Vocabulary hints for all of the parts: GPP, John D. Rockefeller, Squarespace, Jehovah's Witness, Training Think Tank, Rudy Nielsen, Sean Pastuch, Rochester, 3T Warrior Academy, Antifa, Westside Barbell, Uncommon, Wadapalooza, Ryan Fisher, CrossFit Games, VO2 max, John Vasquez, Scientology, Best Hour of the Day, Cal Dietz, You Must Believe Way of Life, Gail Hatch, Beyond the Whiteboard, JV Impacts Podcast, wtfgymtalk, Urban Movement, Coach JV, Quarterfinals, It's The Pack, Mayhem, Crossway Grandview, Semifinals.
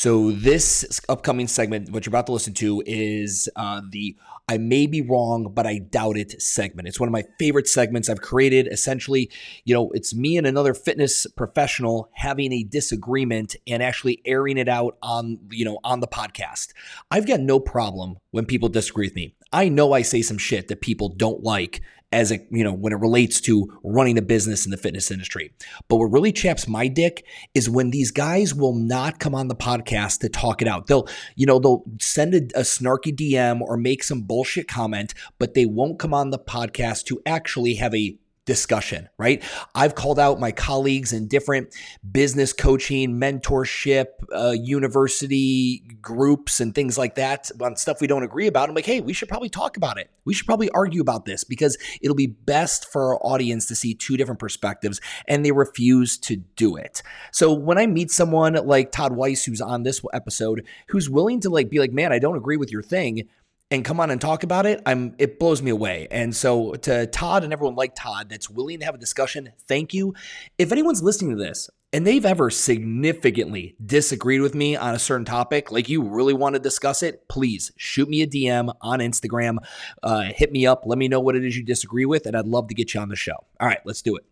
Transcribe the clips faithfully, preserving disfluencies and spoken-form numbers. So this upcoming segment, what you're about to listen to, is uh, the I May Be Wrong, But I Doubt It segment. It's one of my favorite segments I've created. Essentially, you know, it's me and another fitness professional having a disagreement and actually airing it out on, you know, on the podcast. I've got no problem when people disagree with me. I know I say some shit that people don't like as a, you know, when it relates to running a business in the fitness industry. But what really chaps my dick is when these guys will not come on the podcast to talk it out. They'll, you know, they'll send a, a snarky D M or make some bullshit comment, but they won't come on the podcast to actually have a discussion, right? I've called out my colleagues in different business coaching, mentorship, uh, university groups and things like that on stuff we don't agree about. I'm like, hey, we should probably talk about it. We should probably argue about this because it'll be best for our audience to see two different perspectives, and they refuse to do it. So when I meet someone like Todd Wise, who's on this episode, who's willing to like be like, man, I don't agree with your thing, and come on and talk about it, I'm, it blows me away. And so to Todd and everyone like Todd that's willing to have a discussion, thank you. If anyone's listening to this and they've ever significantly disagreed with me on a certain topic, like you really want to discuss it, please shoot me a D M on Instagram, uh, hit me up, let me know what it is you disagree with, and I'd love to get you on the show. All right, let's do it.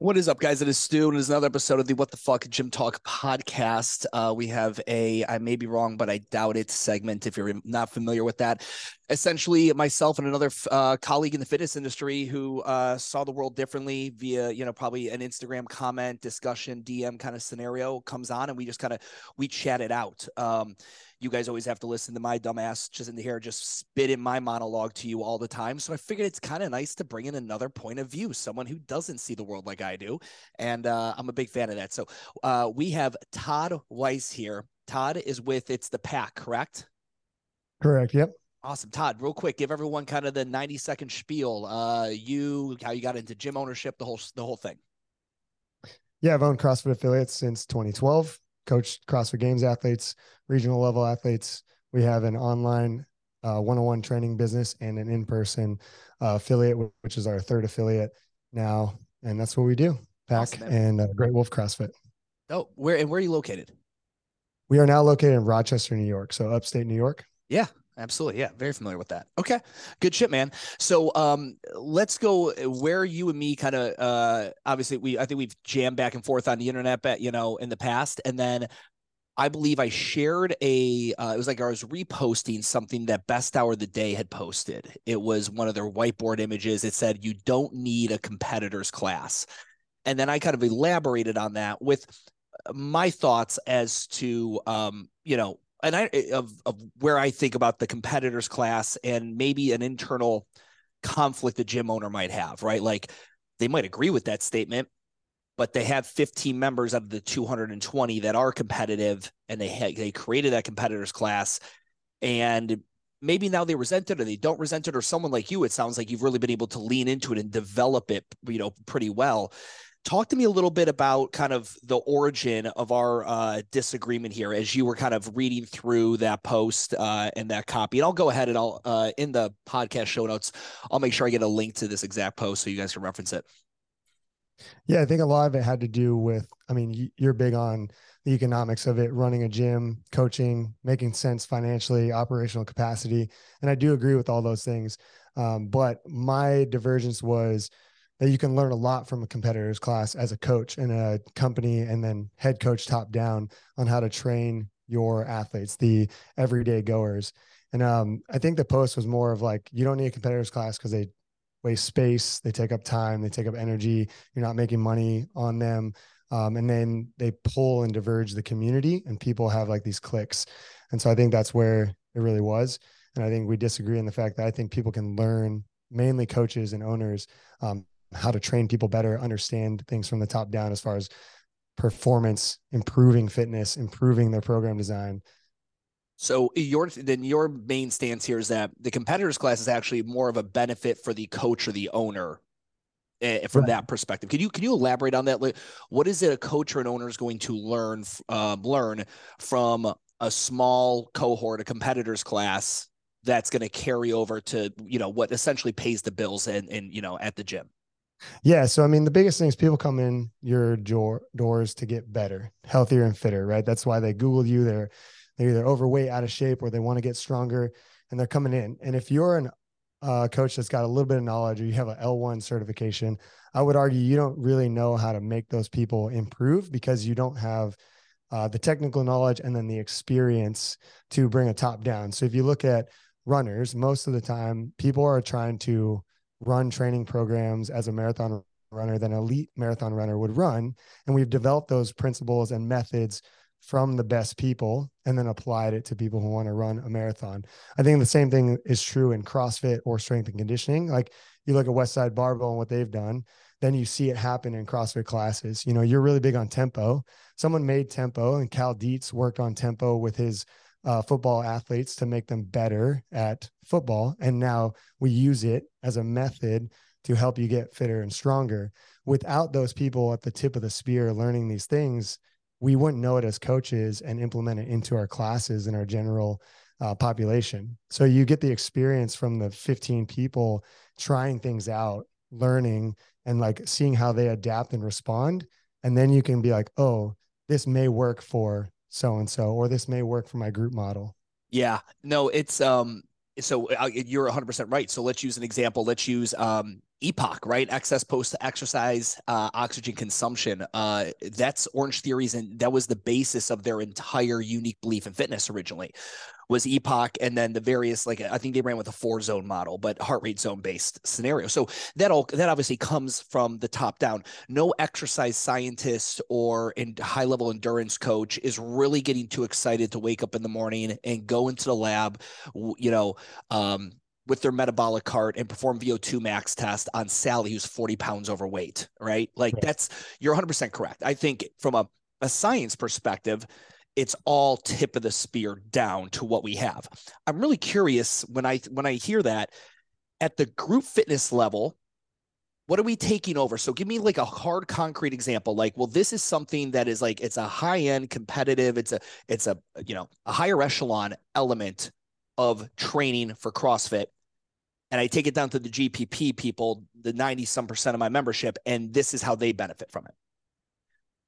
What is up, guys? It is Stu, and it is another episode of the What the Fuck Gym Talk podcast. Uh, we have a I May Be Wrong, But I Doubt It segment, if you're not familiar with that. Essentially, myself and another uh, colleague in the fitness industry who uh, saw the world differently via, you know, probably an Instagram comment, discussion, D M kind of scenario comes on, and we just kind of, we chat it out. Um, you guys always have to listen to my dumb ass just in the hair, just spit in my monologue to you all the time. So I figured it's kind of nice to bring in another point of view, someone who doesn't see the world like I do. And uh, I'm a big fan of that. So uh, we have Todd Wise here. Todd is with It's The Pack, correct? Correct. Yep. Awesome. Todd, real quick, give everyone kind of the ninety second spiel. Uh, you, how you got into gym ownership, the whole, the whole thing. Yeah. I've owned CrossFit affiliates since twenty twelve. Coached CrossFit Games athletes, regional level athletes. We have an online uh, one-on-one training business and an in-person uh, affiliate, which is our third affiliate now. And that's what we do, Pack awesome, and uh, Great Wolf CrossFit. Oh, where and where are you located? We are now located in Rochester, New York. So upstate New York. Yeah. Absolutely. Yeah. Very familiar with that. Okay. Good shit, man. So um, let's go where you and me kind of uh, obviously we I think we've jammed back and forth on the internet, but, you know, in the past. And then I believe I shared a uh, it was like I was reposting something that Best Hour of the Day had posted. It was one of their whiteboard images. It said you don't need a competitor's class. And then I kind of elaborated on that with my thoughts as to, um, you know, and I, of, of where I think about the competitors class and maybe an internal conflict the gym owner might have, right? Like they might agree with that statement, but they have fifteen members out of the two hundred twenty that are competitive, and they ha- they created that competitors class, and maybe now they resent it or they don't resent it, or someone like you, it sounds like you've really been able to lean into it and develop it, you know, pretty well. Talk to me a little bit about kind of the origin of our uh, disagreement here as you were kind of reading through that post uh, and that copy. And I'll go ahead and I'll uh, in the podcast show notes, I'll make sure I get a link to this exact post so you guys can reference it. Yeah, I think a lot of it had to do with, I mean, you're big on the economics of it, running a gym, coaching, making sense financially, operational capacity. And I do agree with all those things. Um, but my divergence was that you can learn a lot from a competitor's class as a coach in a company, and then head coach top down on how to train your athletes, the everyday goers. And um, I think the post was more of like, you don't need a competitor's class because they waste space, they take up time, they take up energy, you're not making money on them. Um, and then they pull and diverge the community, and people have like these cliques. And so I think that's where it really was. And I think we disagree in the fact that I think people can learn, mainly coaches and owners, um, how to train people better, understand things from the top down as far as performance, improving fitness, improving their program design. So your then your main stance here is that the competitors class is actually more of a benefit for the coach or the owner from right. that perspective. Can you, can you elaborate on that? Like, what is it a coach or an owner is going to learn, uh, learn from a small cohort, a competitor's class that's going to carry over to, you know, what essentially pays the bills and, and, you know, at the gym? Yeah. So, I mean, the biggest thing is people come in your door, doors to get better, healthier and fitter, right? That's why they Googled you. They're, they're either overweight, out of shape, or they want to get stronger, and they're coming in. And if you're an uh, coach that's got a little bit of knowledge, or you have an L one certification, I would argue you don't really know how to make those people improve, because you don't have uh, the technical knowledge and then the experience to bring a top down. So if you look at runners, most of the time people are trying to run training programs as a marathon runner than an elite marathon runner would run. And we've developed those principles and methods from the best people and then applied it to people who want to run a marathon. I think the same thing is true in CrossFit or strength and conditioning. Like, you look at Westside Barbell and what they've done, then you see it happen in CrossFit classes. You know, you're really big on tempo. Someone made tempo, and Cal Dietz worked on tempo with his Uh, football athletes to make them better at football. And now we use it as a method to help you get fitter and stronger. Without those people at the tip of the spear learning these things, we wouldn't know it as coaches and implement it into our classes and our general uh, population. So you get the experience from the fifteen people trying things out, learning, and like seeing how they adapt and respond. And then you can be like, oh, this may work for so-and-so, or this may work for my group model. Yeah, no, it's, um, so uh, you're one hundred percent right. So let's use an example. Let's use, um, E P O C, right? Excess post exercise, uh, oxygen consumption. Uh, that's Orange Theory's, and that was the basis of their entire unique belief in fitness originally, was E P O C. And then the various, like, I think they ran with a four zone model, but heart rate zone based scenario. So that all, that obviously comes from the top down. No exercise scientist or in high level endurance coach is really getting too excited to wake up in the morning and go into the lab, you know, um, with their metabolic cart and perform V O two max test on Sally, who's forty pounds overweight, right? Like, that's, you're one hundred percent correct. I think from a, a science perspective, it's all tip of the spear down to what we have. I'm really curious when I, when I hear that at the group fitness level, what are we taking over? So give me like a hard concrete example. Like, well, this is something that is like, it's a high end competitive. It's a, it's a, you know, a higher echelon element of training for CrossFit. And I take it down to the G P P people, the ninety some percent of my membership, and this is how they benefit from it.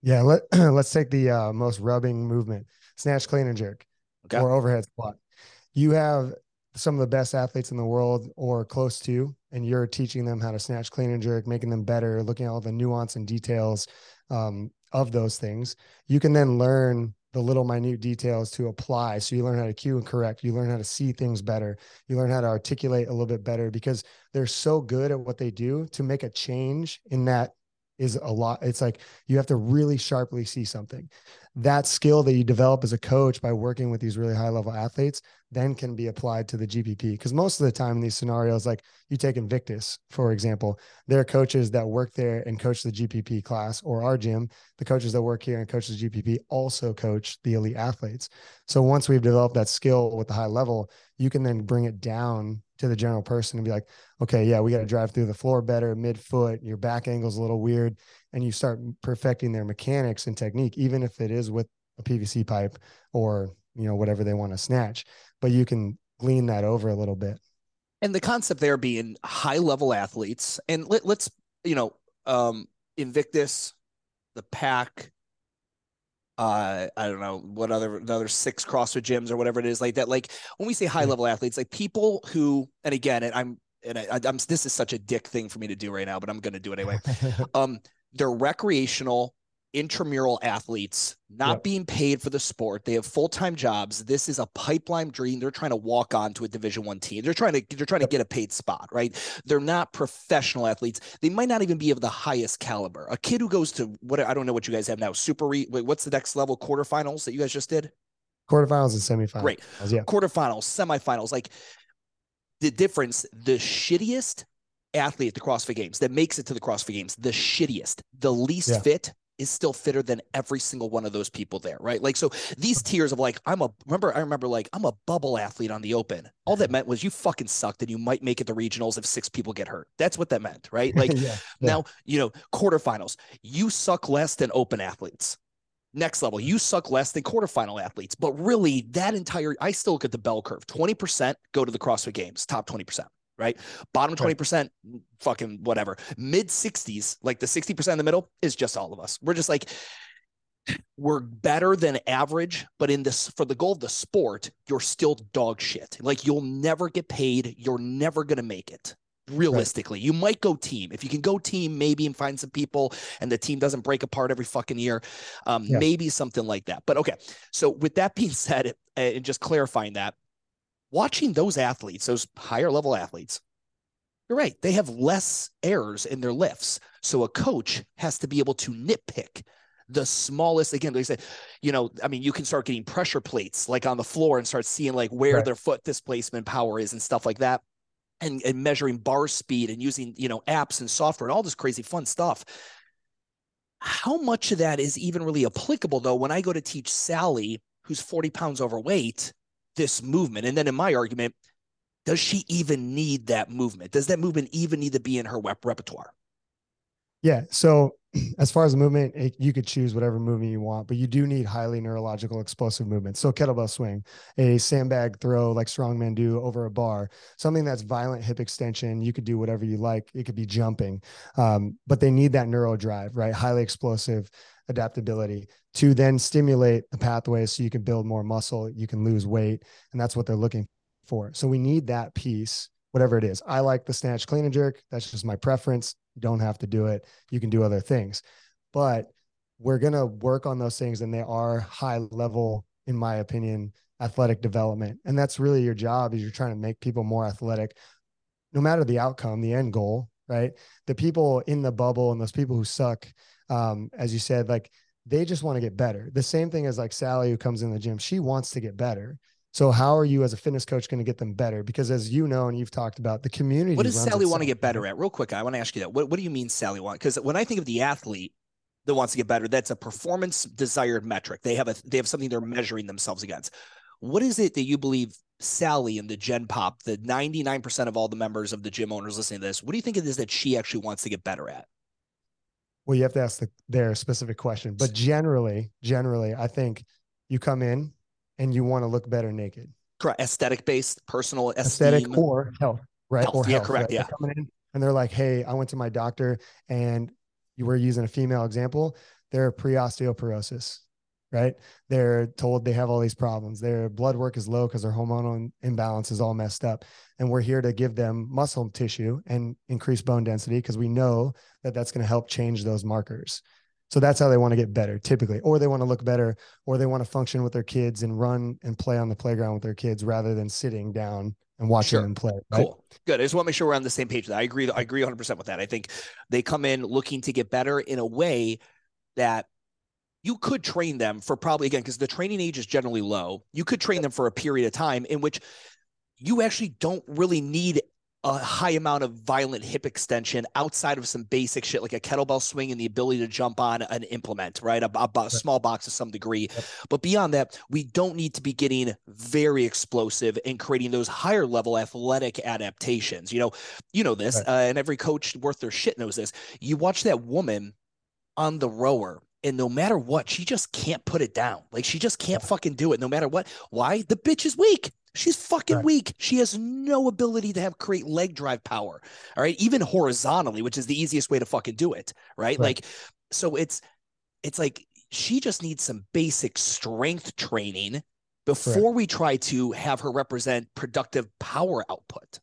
Yeah. Let, let's take the uh, most rubbing movement, snatch, clean, and jerk, okay, or overhead squat. You have some of the best athletes in the world or close to, and you're teaching them how to snatch, clean, and jerk, making them better, looking at all the nuance and details um, of those things. You can then learn the little minute details to apply. So you learn how to cue and correct. You learn how to see things better. You learn how to articulate a little bit better, because they're so good at what they do. To make a change in that is a lot. It's like, you have to really sharply see something. That skill that you develop as a coach by working with these really high level athletes then can be applied to the G P P. Cause most of the time in these scenarios, like you take Invictus, for example, there are coaches that work there and coach the G P P class, or our gym, the coaches that work here and coach the G P P also coach the elite athletes. So once we've developed that skill with the high level, you can then bring it down to the general person and be like, okay, yeah, we got to drive through the floor better, midfoot, your back angle's a little weird. And you start perfecting their mechanics and technique, even if it is with a P V C pipe or, you know, whatever they want to snatch, but you can glean that over a little bit. And the concept there being high level athletes, and let, let's, you know, um, Invictus, the Pack, uh, I don't know what other, another six CrossFit gyms or whatever it is like that. Like when we say high level athletes, like people who, and again, and I'm, and I, I'm, this is such a dick thing for me to do right now, but I'm going to do it anyway. um, they're recreational intramural athletes, not yep. being paid for the sport. They have full-time jobs. This is a pipeline dream. They're trying to walk on to a division one team. They're trying to, they're trying yep. to get a paid spot, right? They're not professional athletes. They might not even be of the highest caliber. A kid who goes to what, I don't know what you guys have now, super re, wait, what's the next level, quarterfinals that you guys just did? Quarterfinals and semifinals. Great. Yeah. Quarterfinals, semifinals. Like the difference, the shittiest athlete at the CrossFit Games that makes it to the CrossFit Games, the shittiest, the least yeah. fit, is still fitter than every single one of those people there, right? Like, so these tiers of like, I'm a, remember, I remember like, I'm a bubble athlete on the open. All that meant was you fucking sucked and you might make it to regionals if six people get hurt. That's what that meant, right? Like yeah, yeah. Now, you know, quarterfinals, you suck less than open athletes. Next level, you suck less than quarterfinal athletes. But really that entire, I still look at the bell curve, twenty percent go to the CrossFit Games, top twenty percent. Right? Bottom twenty percent, fucking whatever. Mid sixties, like the sixty percent in the middle is just all of us. We're just like, we're better than average, but in this, for the goal of the sport, you're still dog shit. Like you'll never get paid. You're never going to make it. Realistically, right. You might go team. If you can go team, maybe, and find some people and the team doesn't break apart every fucking year, um, yeah. maybe something like that. But okay. So with that being said, and just clarifying that, watching those athletes, those higher level athletes, you're right. They have less errors in their lifts. So a coach has to be able to nitpick the smallest. Again, like I said, you know, I mean, you can start getting pressure plates like on the floor and start seeing like where right. their foot displacement power is and stuff like that. And, and measuring bar speed and using, you know, apps and software and all this crazy fun stuff. How much of that is even really applicable though, when I go to teach Sally, who's forty pounds overweight, this movement? And then in my argument, does she even need that movement? Does that movement even need to be in her rep repertoire? Yeah. So as far as the movement, it, you could choose whatever movement you want, but you do need highly neurological explosive movement. So kettlebell swing, a sandbag throw like strongmen do over a bar, something that's violent hip extension. You could do whatever you like. It could be jumping, um, but they need that neuro drive, right? Highly explosive adaptability to then stimulate the pathways so you can build more muscle, you can lose weight. And that's what they're looking for. So we need that piece, whatever it is. I like the snatch, clean and jerk. That's just my preference. You don't have to do it. You can do other things, but we're going to work on those things. And they are high level, in my opinion, athletic development. And that's really your job, is you're trying to make people more athletic, no matter the outcome, the end goal, right? The people in the bubble and those people who suck, um, as you said, like they just want to get better. The same thing as like Sally, who comes in the gym, she wants to get better. So how are you as a fitness coach going to get them better? Because as you know, and you've talked about, the community. What does Sally want to get better at? Real quick, I want to ask you that. What, what do you mean Sally want? Because when I think of the athlete that wants to get better, that's a performance desired metric. They have a, they have something they're measuring themselves against. What is it that you believe Sally and the Gen Pop, the ninety-nine percent of all the members of the gym owners listening to this, what do you think it is that she actually wants to get better at? Well, you have to ask the, their specific question, but generally, generally, I think you come in and you want to look better naked. Correct. Aesthetic based, personal aesthetic esteem. Or health, right? Health, or yeah, health, correct. Right? Yeah. They're coming in and they're like, hey, I went to my doctor and you were using a female example. They're pre-osteoporosis, right? They're told they have all these problems. Their blood work is low because their hormonal imbalance is all messed up. And we're here to give them muscle tissue and increase bone density because we know that that's going to help change those markers. So that's how they want to get better typically, or they want to look better, or they want to function with their kids and run and play on the playground with their kids rather than sitting down and watching sure. them play. Right? Cool. Good. I just want to make sure we're on the same page. I agree. I agree one hundred percent with that. I think they come in looking to get better in a way that you could train them for, probably, again, because the training age is generally low. You could train them for a period of time in which you actually don't really need a high amount of violent hip extension outside of some basic shit like a kettlebell swing and the ability to jump on an implement, right? A, a, a small box to some degree. Yep. But beyond that, we don't need to be getting very explosive and creating those higher level athletic adaptations. You know, you know this, right. uh, and every coach worth their shit knows this. You watch that woman on the rower, and no matter what, she just can't put it down. Like, she just can't fucking do it no matter what. Why? The bitch is weak. She's fucking right. weak. She has no ability to have create leg drive power. All right. Even horizontally, which is the easiest way to fucking do it. Right. right. Like, so it's, it's like, she just needs some basic strength training before right. we try to have her represent productive power output.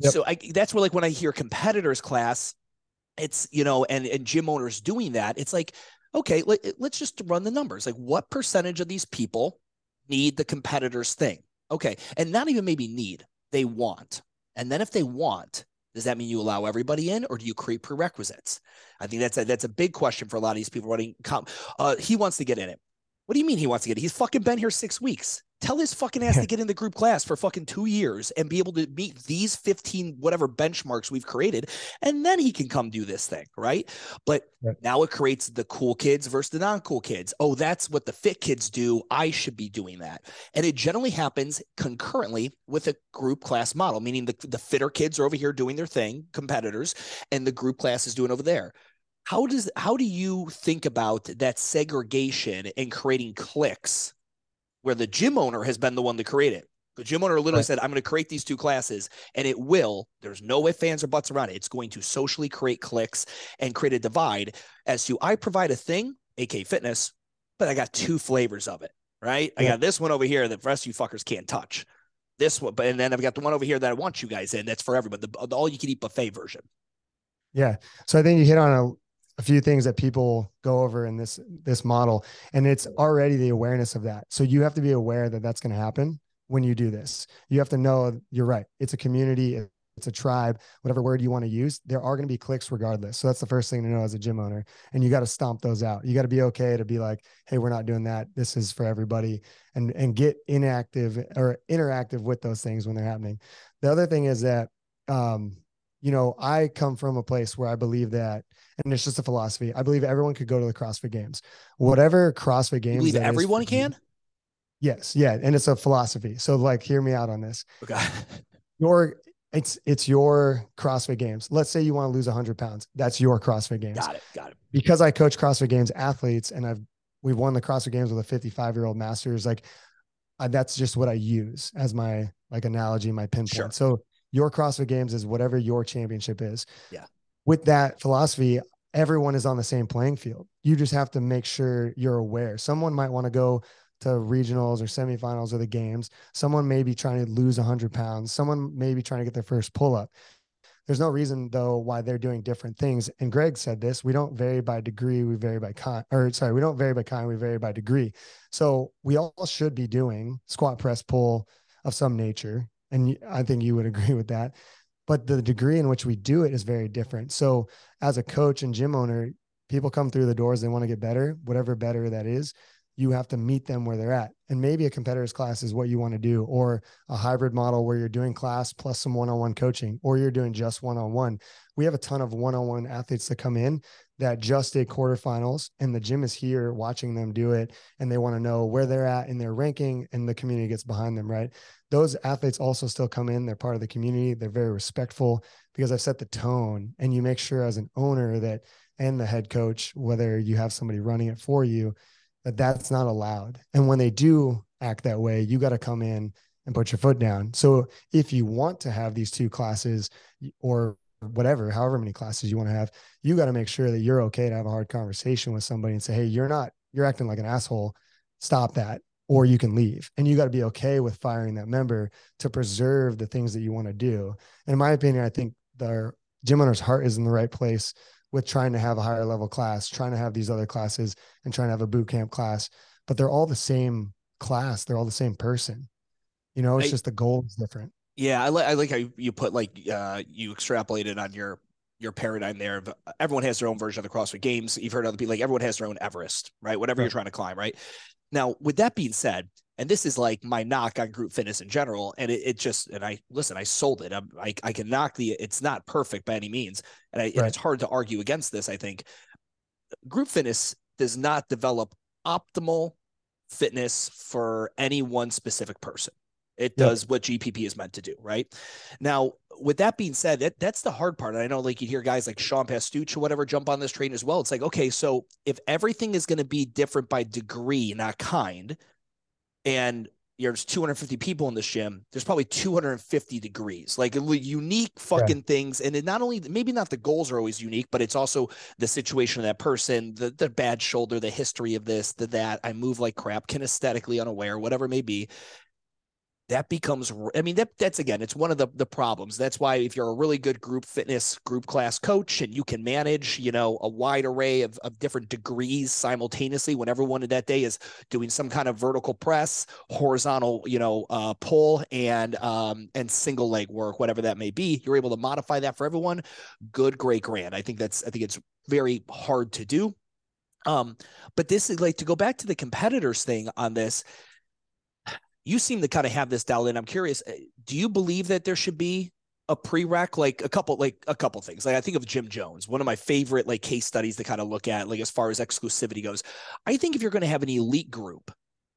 Yep. So I, that's where, like, when I hear competitors class, it's, you know, and, and gym owners doing that, it's like, okay, let, let's just run the numbers. Like, what percentage of these people need the competitor's thing? Okay. And not even maybe need, they want. And then if they want, does that mean you allow everybody in, or do you create prerequisites? I think that's a, that's a big question for a lot of these people running. Uh, he wants to get in it. What do you mean he wants to get it? He's fucking been here six weeks. Tell his fucking ass to get in the group class for fucking two years and be able to meet these fifteen, whatever benchmarks we've created. And then he can come do this thing. Right. But right. Now it creates the cool kids versus the non-cool kids. Oh, that's what the fit kids do. I should be doing that. And it generally happens concurrently with a group class model, meaning the, the fitter kids are over here doing their thing, competitors, and the group class is doing over there. How does, how do you think about that segregation and creating cliques where the gym owner has been the one to create it? The gym owner literally right. said, I'm going to create these two classes, and it will. There's no ifs, ands, or buts around it. It's going to socially create cliques and create a divide as to I provide a thing, aka fitness, but I got two flavors of it, right? Yeah. I got this one over here that the rest of you fuckers can't touch. This one, but and then I've got the one over here that I want you guys in. That's for everybody, the, the all-you-can-eat buffet version. Yeah, so I think you hit on a a few things that people go over in this, this model, and it's already the awareness of that. So you have to be aware that that's going to happen when you do this. You have to know you're right. It's a community. It's a tribe, whatever word you want to use, there are going to be cliques regardless. So that's the first thing to know as a gym owner, and you got to stomp those out. You got to be okay to be like, hey, we're not doing that. This is for everybody, and, and get inactive or interactive with those things when they're happening. The other thing is that, um, you know, I come from a place where I believe that, and it's just a philosophy. I believe everyone could go to the CrossFit Games, whatever CrossFit Games. You believe everyone is, can? Yes. Yeah. And it's a philosophy. So like, hear me out on this. Okay. Your, it's, it's your CrossFit Games. Let's say you want to lose a hundred pounds. That's your CrossFit Games. Got it. Got it. Because I coach CrossFit Games athletes, and I've, we've won the CrossFit Games with a fifty-five year old masters. Like I, that's just what I use as my like analogy, my pinpoint. Sure. So your CrossFit Games is whatever your championship is. Yeah. With that philosophy, everyone is on the same playing field. You just have to make sure you're aware. Someone might want to go to regionals or semifinals or the games. Someone may be trying to lose a hundred pounds. Someone may be trying to get their first pull-up. There's no reason, though, why they're doing different things. And Greg said this, we don't vary by degree, we vary by kind, or sorry, we don't vary by kind, we vary by degree. So we all should be doing squat, press, pull of some nature. And I think you would agree with that, but the degree in which we do it is very different. So as a coach and gym owner, people come through the doors, they want to get better, whatever better that is, you have to meet them where they're at. And maybe a competitor's class is what you want to do, or a hybrid model where you're doing class plus some one-on-one coaching, or you're doing just one-on-one. We have a ton of one-on-one athletes that come in that just did quarterfinals, and the gym is here watching them do it, and they want to know where they're at in their ranking, and the community gets behind them, right? Those athletes also still come in. They're part of the community. They're very respectful because I've set the tone, and you make sure as an owner that, and the head coach, whether you have somebody running it for you, that that's not allowed. And when they do act that way, you got to come in and put your foot down. So if you want to have these two classes or whatever, however many classes you want to have, you got to make sure that you're okay to have a hard conversation with somebody and say, hey, you're not, you're acting like an asshole. Stop that. Or you can leave. And you got to be okay with firing that member to preserve the things that you want to do. And in my opinion, I think the gym owner's heart is in the right place with trying to have a higher level class, trying to have these other classes, and trying to have a boot camp class, but they're all the same class. They're all the same person. You know, it's I, just the goal is different. Yeah. I, li- I like how you put like, uh, you extrapolated on your, your paradigm there. Of everyone has their own version of the CrossFit Games. You've heard other people, like everyone has their own Everest, right? Whatever right. you're trying to climb, right? Now, with that being said, and this is like my knock on group fitness in general, and it, it just, and I, listen, I sold it. I'm, I I can knock the, it's not perfect by any means. And, I, right. and it's hard to argue against this, I think. Group fitness does not develop optimal fitness for any one specific person. It yep. does what G P P is meant to do, right? Now, with that being said, that, that's the hard part. And I know like you hear guys like Sean Pastuch or whatever jump on this train as well. It's like, okay, so if everything is going to be different by degree, not kind, and there's two hundred fifty people in this gym, there's probably two hundred fifty degrees, like unique fucking right. things. And it not only, maybe not the goals are always unique, but it's also the situation of that person, the, the bad shoulder, the history of this, the, that I move like crap, kinesthetically unaware, whatever it may be. That becomes, I mean, that that's, again, it's one of the, the problems. That's why if you're a really good group fitness, group class coach, and you can manage, you know, a wide array of, of different degrees simultaneously, when everyone in that day is doing some kind of vertical press, horizontal, you know, uh, pull and, um, and single leg work, whatever that may be, you're able to modify that for everyone. Good, great, grand. I think that's, I think it's very hard to do. Um, but this is like, to go back to the competitors thing on this, you seem to kind of have this dialed in. I'm curious, do you believe that there should be a prereq, like a couple, like a couple things? Like I think of Jim Jones, one of my favorite like case studies to kind of look at, like as far as exclusivity goes. I think if you're going to have an elite group,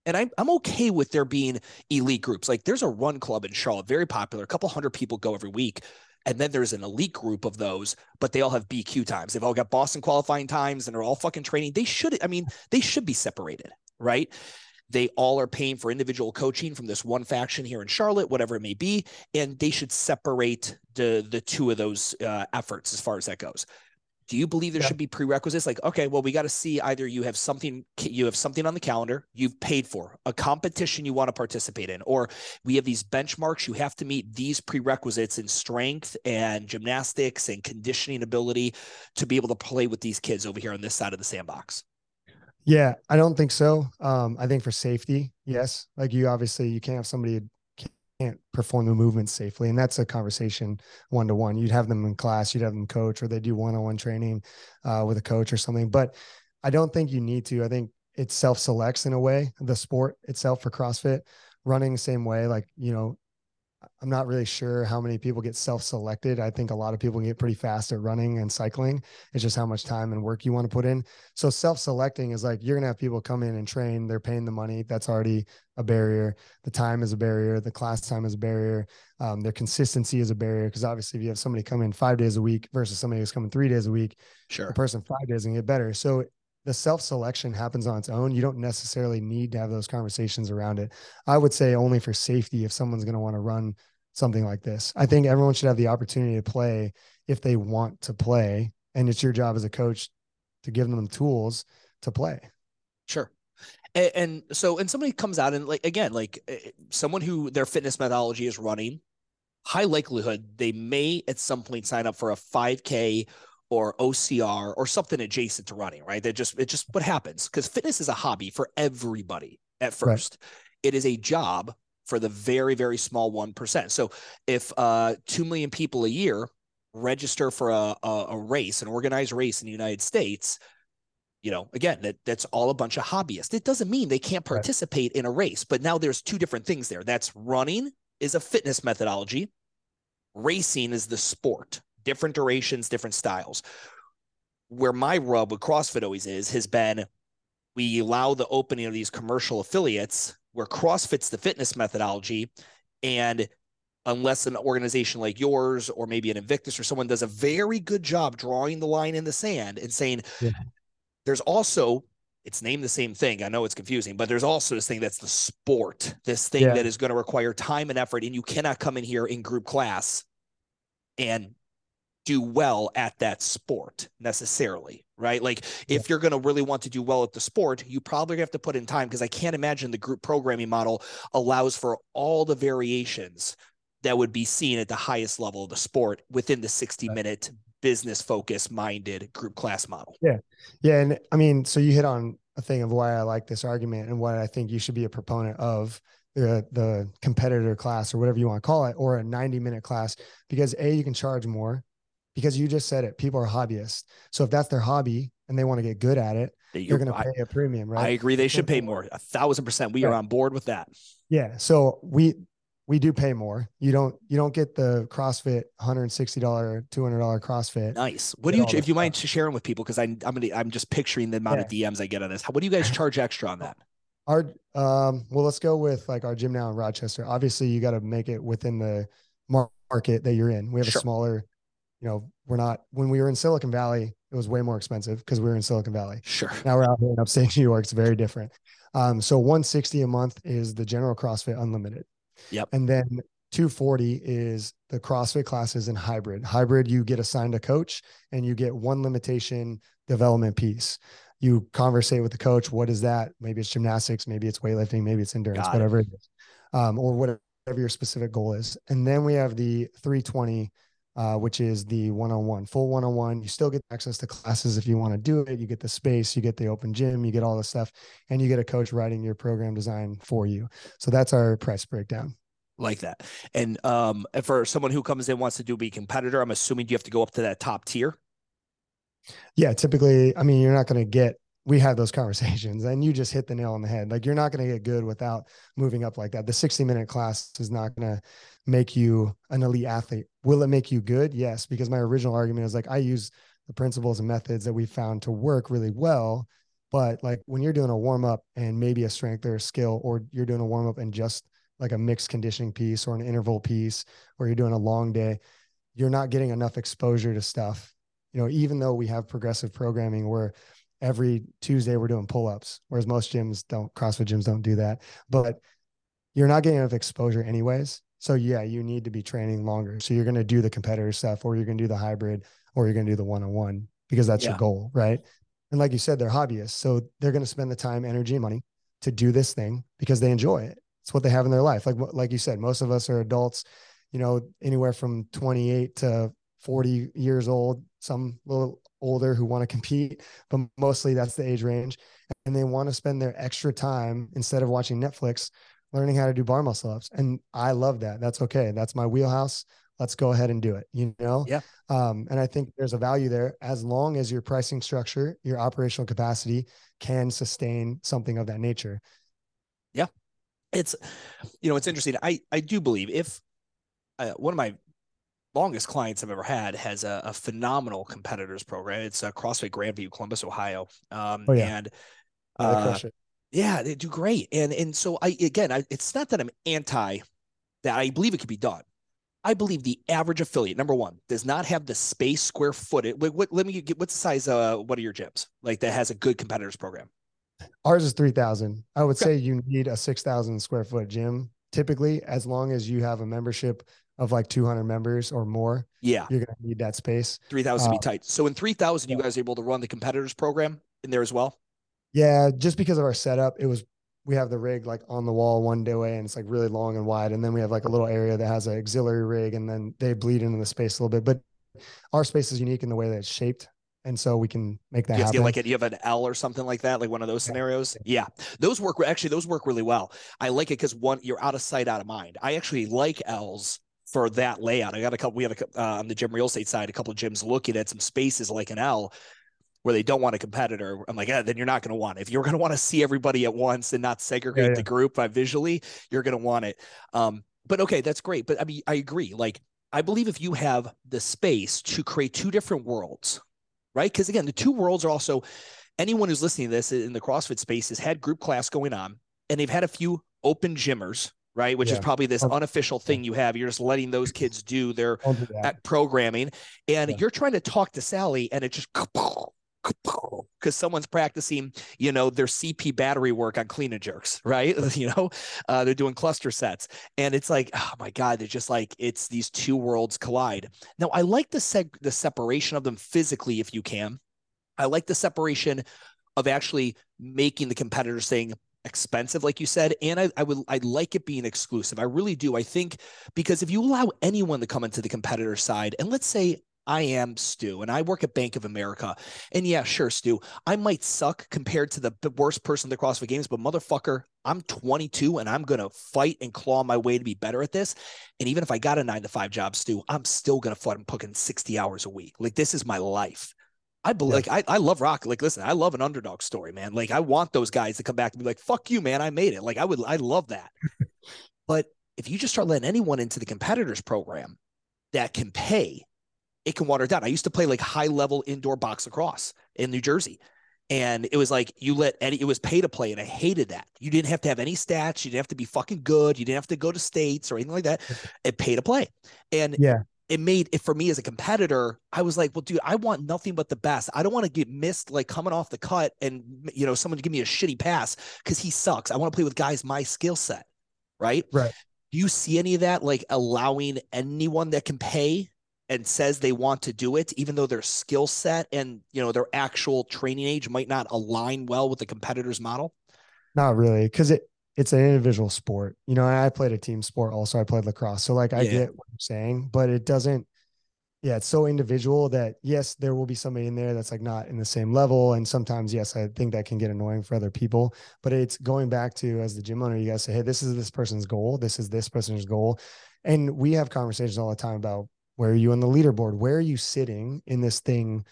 and I'm, I'm okay with there being elite groups. Like there's a run club in Charlotte, very popular, a couple hundred people go every week. And then there's an elite group of those, but they all have B Q times. They've all got Boston qualifying times and they're all fucking training. They should, I mean, they should be separated, right? They all are paying for individual coaching from this one faction here in Charlotte, whatever it may be. And they should separate the, the two of those uh, efforts as far as that goes. Do you believe there yeah. should be prerequisites? Like, okay, well, we got to see either you have something, you have something on the calendar you've paid for, a competition you want to participate in, or we have these benchmarks. You have to meet these prerequisites in strength and gymnastics and conditioning ability to be able to play with these kids over here on this side of the sandbox. Yeah, I don't think so. Um, I think for safety, yes. Like you, obviously you can't have somebody can't perform the movements safely. And that's a conversation one-to-one. You'd have them in class, you'd have them coach, or they do one-on-one training uh, with a coach or something. But I don't think you need to. I think it self-selects in a way, the sport itself for CrossFit. Running the same way. Like, you know, I'm not really sure how many people get self-selected. I think a lot of people get pretty fast at running and cycling. It's just how much time and work you want to put in. So self-selecting is like, you're going to have people come in and train. They're paying the money. That's already a barrier. The time is a barrier. The class time is a barrier. Um, their consistency is a barrier. Cause obviously if you have somebody come in five days a week versus somebody who's coming three days a week, sure, the person five days and get better. So the self-selection happens on its own. You don't necessarily need to have those conversations around it. I would say only for safety, if someone's going to want to run something like this. I think everyone should have the opportunity to play if they want to play. And it's your job as a coach to give them the tools to play. Sure. And, and so, and somebody comes out and like, again, like someone who their fitness methodology is running, high likelihood, they may at some point sign up for a five K or O C R or something adjacent to running, right? That just, it just what happens, because fitness is a hobby for everybody at first. Right. It is a job for the very, very small one percent. So if uh, two million people a year register for a, a, a race, an organized race in the United States, you know, again, that that's all a bunch of hobbyists. It doesn't mean they can't participate right. in a race, but now there's two different things there. That's running is a fitness methodology. Racing is the sport. Different durations, different styles. Where my rub with CrossFit always is, has been we allow the opening of these commercial affiliates where CrossFit's the fitness methodology. And unless an organization like yours or maybe an Invictus or someone does a very good job drawing the line in the sand and saying yeah. there's also, it's named the same thing. I know it's confusing, but there's also this thing that's the sport, this thing yeah. that is going to require time and effort. And you cannot come in here in group class and do well at that sport necessarily, right? Like yeah. if you're going to really want to do well at the sport, you probably have to put in time, because I can't imagine the group programming model allows for all the variations that would be seen at the highest level of the sport within the sixty minute business focused minded group class model. Yeah. Yeah. And I mean, so you hit on a thing of why I like this argument and what I think you should be a proponent of. The, the competitor class or whatever you want to call it, or a ninety minute class, because A, you can charge more. Because you just said it, people are hobbyists. So if that's their hobby and they want to get good at it, you're going to pay a premium, right? I agree. They should pay more. A thousand percent. We are on board with that. Yeah. So we, we do pay more. You don't, you don't get the CrossFit one hundred sixty dollars, two hundred dollars CrossFit. Nice. What do you, if you mind sharing with people? Cause I, I'm going to, I'm just picturing the amount of D Ms I get on this. What do you guys charge extra on that? Our, um, well, let's go with like our gym now in Rochester. Obviously you got to make it within the market that you're in. We have a smaller, you know, we're not, when we were in Silicon Valley, it was way more expensive because we were in Silicon Valley. Sure. Now we're out here in upstate New York. It's very different. Um, so one hundred sixty dollars a month is the general CrossFit unlimited. Yep. And then two hundred forty dollars is the CrossFit classes and hybrid. Hybrid, you get assigned a coach and you get one limitation development piece. You conversate with the coach. What is that? Maybe it's gymnastics. Maybe it's weightlifting. Maybe it's endurance, Got whatever it. it is, um, or whatever your specific goal is. And then we have the three hundred twenty dollars Uh, which is the one-on-one, full one-on-one. You still get access to classes if you want to do it. You get the space, you get the open gym, you get all this stuff, and you get a coach writing your program design for you. So that's our price breakdown. Like that. And um, for someone who comes in, wants to do be a competitor, I'm assuming you have to go up to that top tier? Yeah, typically, I mean, you're not going to get we had those conversations, and you just hit the nail on the head. Like, you're not going to get good without moving up like that. The sixty minute class is not going to make you an elite athlete. Will it make you good? Yes. Because my original argument is like, I use the principles and methods that we found to work really well. But like when you're doing a warm up and maybe a strength or a skill, or you're doing a warm up and just like a mixed conditioning piece or an interval piece, or you're doing a long day, you're not getting enough exposure to stuff. You know, even though we have progressive programming where every Tuesday we're doing pull-ups, whereas most gyms don't, CrossFit gyms don't do that, but you're not getting enough exposure anyways. So yeah, you need to be training longer. So you're going to do the competitor stuff, or you're going to do the hybrid, or you're going to do the one-on-one, because that's yeah. your goal. Right. And like you said, they're hobbyists. So they're going to spend the time, energy, and money to do this thing because they enjoy it. It's what they have in their life. Like, like you said, most of us are adults, you know, anywhere from twenty-eight to forty years old, some little older who want to compete, but mostly that's the age range. And they want to spend their extra time, instead of watching Netflix, learning how to do bar muscle ups. And I love that. That's okay. That's my wheelhouse. Let's go ahead and do it. You know? Yeah. Um, and I think there's a value there, as long as your pricing structure, your operational capacity can sustain something of that nature. Yeah. It's, you know, it's interesting. I, I do believe if uh, one of my longest clients I've ever had has a, a phenomenal competitors program. It's a Crossway Grandview, Columbus, Ohio. Um, oh, yeah. And uh, yeah, yeah, they do great. And, and so I, again, I, it's not that I'm anti that. I believe it could be done. I believe the average affiliate, number one, does not have the space, square footage. What, what, let me get, what's the size of uh, what are your gyms like that has a good competitors program? Ours is three thousand. I would okay. say you need a six thousand square foot gym. Typically, as long as you have a membership of like two hundred members or more, yeah, you're going to need that space. three thousand uh, to be tight. So in three thousand, yeah. you guys are able to run the competitors program in there as well? Yeah, just because of our setup, it was, we have the rig like on the wall one day away, and it's like really long and wide. And then we have like a little area that has an auxiliary rig, and then they bleed into the space a little bit. But our space is unique in the way that it's shaped. And so we can make that you happen. Like, you have an L or something like that, like one of those scenarios. Yeah. Those work. Actually, those work really well. I like it because one, you're out of sight, out of mind. I actually like L's for that layout. I got a couple, we had a, uh, on the gym real estate side, a couple of gyms looking at some spaces like an L where they don't want a competitor. I'm like, eh, then you're not going to want it. If you're going to want to see everybody at once and not segregate yeah, yeah. the group by visually, you're going to want it. Um, but okay, that's great. But I mean, I agree. Like, I believe if you have the space to create two different worlds, right? Because again, the two worlds are also, anyone who's listening to this in the CrossFit space has had group class going on, and they've had a few open gymmers, right? Which yeah. is probably this unofficial thing you have. You're just letting those kids do their do programming, and yeah. you're trying to talk to Sally, and it just because someone's practicing, you know, their C P battery work on clean and jerks, right? You know, uh, they're doing cluster sets, and it's like, oh my God, they're just like, it's these two worlds collide. Now, I like the seg the separation of them physically, if you can. I like the separation of actually making the competitors thing expensive, like you said, and I, I would, I like it being exclusive. I really do. I think because if you allow anyone to come into the competitor side, and let's say I am Stu, and I work at Bank of America. And yeah, sure, Stu, I might suck compared to the worst person at the CrossFit Games, but motherfucker, I'm twenty-two, and I'm going to fight and claw my way to be better at this. And even if I got a nine to five job, Stu, I'm still going to fight and fucking sixty hours a week. Like, this is my life. I believe, yeah. like, I, I love rock. Like, listen, I love an underdog story, man. Like, I want those guys to come back and be like, fuck you, man. I made it. Like, I would, I love that. But if you just start letting anyone into the competitors program that can pay, it can water it down. I used to play like high level indoor box lacrosse in New Jersey. And it was like, you let any, it was pay to play. And I hated that. You didn't have to have any stats. You didn't have to be fucking good. You didn't have to go to states or anything like that. It pay to play. And yeah, it made it for me as a competitor. I was like, well, dude, I want nothing but the best. I don't want to get missed, like coming off the cut and, you know, someone give me a shitty pass because he sucks. I want to play with guys, my skill set. Right. Right. Do you see any of that? Like allowing anyone that can pay and says they want to do it, even though their skill set and, you know, their actual training age might not align well with the competitor's model? Not really, because it it's an individual sport. You know, and I played a team sport also. I played lacrosse. So, like, I yeah. get what you're saying, but it doesn't, yeah, it's so individual that, yes, there will be somebody in there that's, like, not in the same level. And sometimes, yes, I think that can get annoying for other people. But it's going back to, as the gym owner, you guys say, hey, this is this person's goal. This is this person's goal. And we have conversations all the time about, where are you on the leaderboard? Where are you sitting in this thing?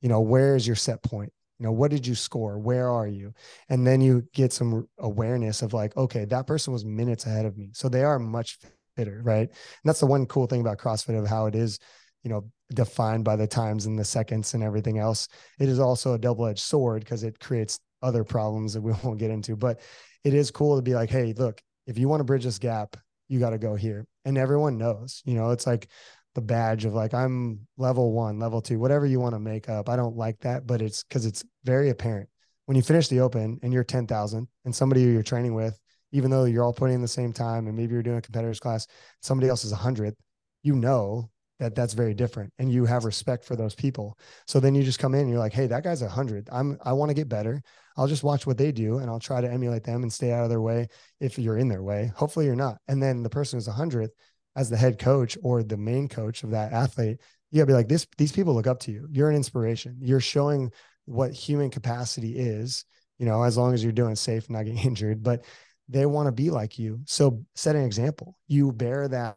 You know, where is your set point? You know, what did you score? Where are you? And then you get some awareness of like, okay, that person was minutes ahead of me. So they are much fitter, right? And that's the one cool thing about CrossFit of how it is, you know, defined by the times and the seconds and everything else. It is also a double-edged sword because it creates other problems that we won't get into, but it is cool to be like, hey, look, if you want to bridge this gap, you got to go here. And everyone knows, you know, it's like the badge of like, I'm level one, level two, whatever you want to make up. I don't like that, but it's because it's very apparent when you finish the open and you're ten thousand and somebody you're training with, even though you're all putting in the same time and maybe you're doing a competitor's class, somebody else is a hundredth, you know, that that's very different. And you have respect for those people. So then you just come in and you're like, hey, that guy's a hundred. I'm, I want to get better. I'll just watch what they do and I'll try to emulate them and stay out of their way. If you're in their way, hopefully you're not. And then the person who's a hundredth, as the head coach or the main coach of that athlete, you gotta be like, this, these people look up to you. You're an inspiration. You're showing what human capacity is, you know, as long as you're doing safe, not getting injured, but they want to be like you. So set an example. You bear that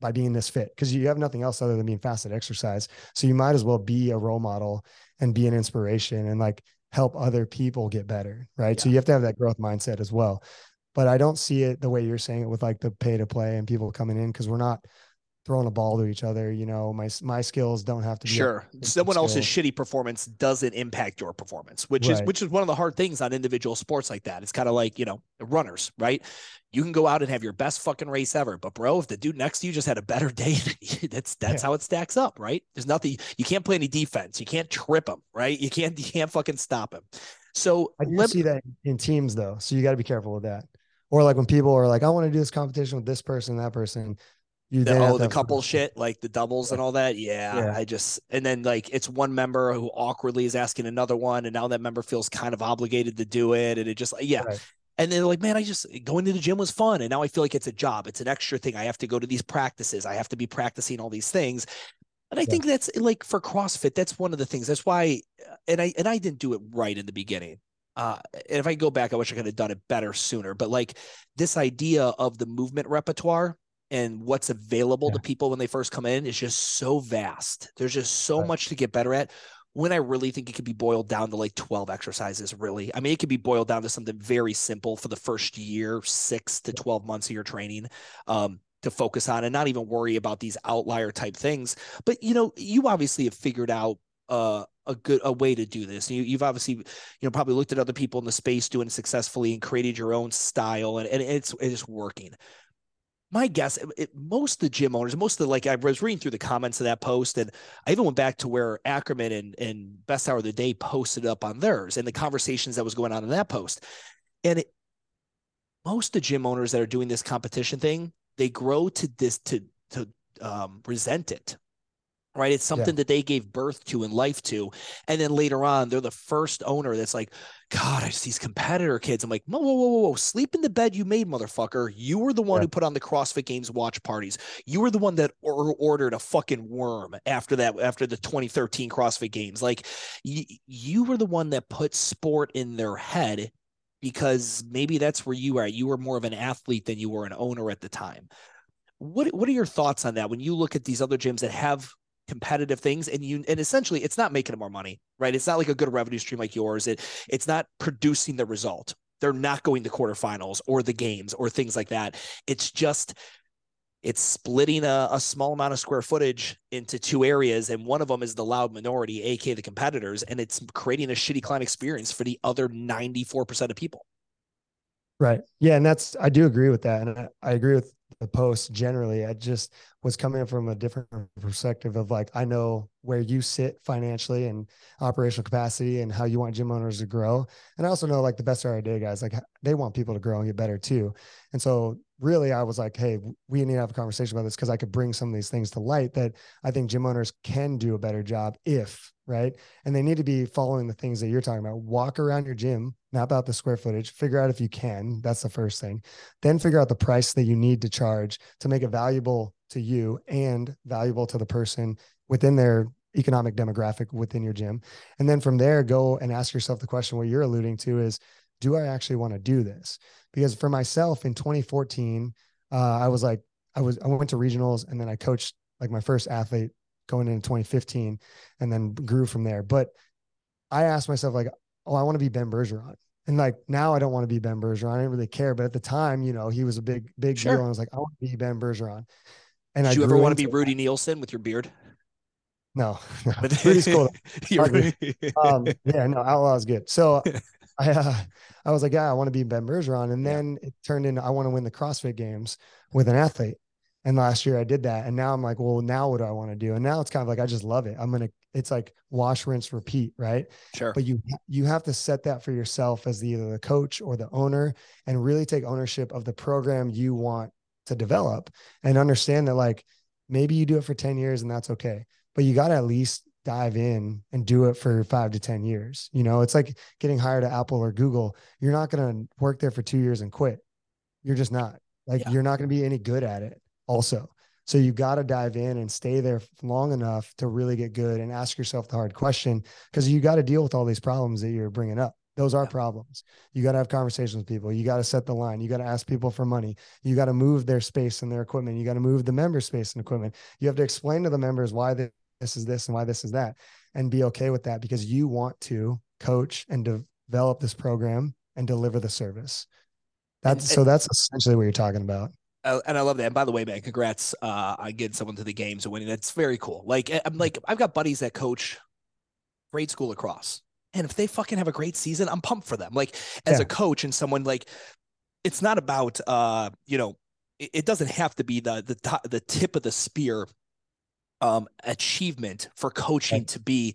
by being this fit, because you have nothing else other than being fast at exercise. So you might as well be a role model and be an inspiration and like help other people get better. Right. Yeah. So you have to have that growth mindset as well. But I don't see it the way you're saying it with like the pay to play and people coming in, because we're not throwing a ball to each other. You know, my, my skills don't have to be. Sure. Someone else's shitty performance doesn't impact your performance, which right. is, which is one of the hard things on individual sports like that. It's kind of like, you know, runners, right? You can go out and have your best fucking race ever, but bro, if the dude next to you just had a better day, that's, that's yeah. how it stacks up, right? There's nothing, you can't play any defense. You can't trip him, right? You can't, you can't fucking stop him. So I do let, see that in teams though. So you got to be careful with that. Or like when people are like, I want to do this competition with this person, that person. You the, oh, the couple shit, like the doubles yeah. and all that. Yeah, yeah. I just, and then like, it's one member who awkwardly is asking another one. And now that member feels kind of obligated to do it. And it just, yeah. Right. And they're like, man, I just, going to the gym was fun. And now I feel like it's a job. It's an extra thing. I have to go to these practices. I have to be practicing all these things. And I yeah. think that's like for CrossFit, that's one of the things. That's why, and I, and I didn't do it right in the beginning. Uh, and if I go back, I wish I could have done it better sooner, but like this idea of the movement repertoire and what's available yeah. to people when they first come in is just so vast. There's just so right. much to get better at, when I really think it could be boiled down to like twelve exercises, really. I mean, it could be boiled down to something very simple for the first year, six to twelve months of your training um, to focus on and not even worry about these outlier type things. But, you know, you obviously have figured out uh, a good a way to do this. You, you've obviously, you know, probably looked at other people in the space doing it successfully and created your own style, and, and it's, it's working. My guess, it, it, most of the gym owners, most of the, like, I was reading through the comments of that post, and I even went back to where Ackerman and, and Best Hour of the Day posted up on theirs and the conversations that was going on in that post. And it, most of the gym owners that are doing this competition thing, they grow to this, to, to um, resent it, right? It's something yeah. that they gave birth to and life to. And then later on, they're the first owner that's like, God, I just, these competitor kids. I'm like, whoa, whoa, whoa, whoa, sleep in the bed you made, motherfucker. You were the one yeah. who put on the CrossFit Games watch parties. You were the one that or ordered a fucking worm after that, after the twenty thirteen CrossFit Games. Like, y you were the one that put sport in their head, because maybe that's where you are. You were more of an athlete than you were an owner at the time. What, what are your thoughts on that when you look at these other gyms that have competitive things, and you, and essentially it's not making them more money, right? It's not like a good revenue stream like yours. It, it's not producing the result. They're not going to quarterfinals or the games or things like that. It's just, it's splitting a, a small amount of square footage into two areas. And one of them is the loud minority, A K A the competitors. And it's creating a shitty client experience for the other ninety-four percent of people. Right. Yeah. And that's, I do agree with that. And I, I agree with the post generally. I just was coming from a different perspective of like, I know where you sit financially and operational capacity and how you want gym owners to grow. And I also know like the Best Hour of the Day guys, like they want people to grow and get better too. And so really I was like, hey, we need to have a conversation about this, because I could bring some of these things to light that I think gym owners can do a better job if, right? And they need to be following the things that you're talking about. Walk around your gym, map out the square footage, figure out if you can, that's the first thing. Then figure out the price that you need to charge to make it valuable to you and valuable to the person within their economic demographic within your gym. And then from there, go and ask yourself the question, what you're alluding to is, do I actually want to do this? Because for myself in twenty fourteen, uh, I was like, I was, I went to regionals and then I coached like my first athlete going into twenty fifteen and then grew from there. But I asked myself, like, oh, I want to be Ben Bergeron. And like, now I don't want to be Ben Bergeron. I didn't really care. But at the time, you know, he was a big, big sure. deal. And I was like, I want to be Ben Bergeron. And Did I you ever want to be Rudy that. Nielsen with your beard? No, no. Rudy's cool. Rudy. um, yeah, no, Outlaw's good. So I, uh, I was like, yeah, I want to be Ben Bergeron. And then it turned into, I want to win the CrossFit Games with an athlete. And last year I did that. And now I'm like, well, now what do I want to do? And now it's kind of like, I just love it. I'm going to, it's like wash, rinse, repeat. Right. Sure. But you, you have to set that for yourself as the, either the coach or the owner, and really take ownership of the program you want to develop, and understand that, like, maybe you do it for ten years and that's okay, but you got to at least dive in and do it for five to ten years. You know, it's like getting hired at Apple or Google. You're not going to work there for two years and quit. You're just not, like, yeah. you're not going to be any good at it. Also. So you got to dive in and stay there long enough to really get good and ask yourself the hard question, because you got to deal with all these problems that you're bringing up. Those are yeah. problems. You got to have conversations with people. You got to set the line. You got to ask people for money. You got to move their space and their equipment. You got to move the member space and equipment. You have to explain to the members why this is this and why this is that, and be okay with that, because you want to coach and develop this program and deliver the service. That's and, and, so that's essentially what you're talking about. Uh, and I love that. And by the way, man, congrats uh, on getting someone to the games and winning. That's very cool. Like, I'm like, I've got buddies that coach grade school lacrosse, and if they fucking have a great season, I'm pumped for them. Like, as yeah. a coach and someone, like, it's not about, uh, you know, it, it doesn't have to be the, the, top, the tip of the spear um, achievement for coaching right. to be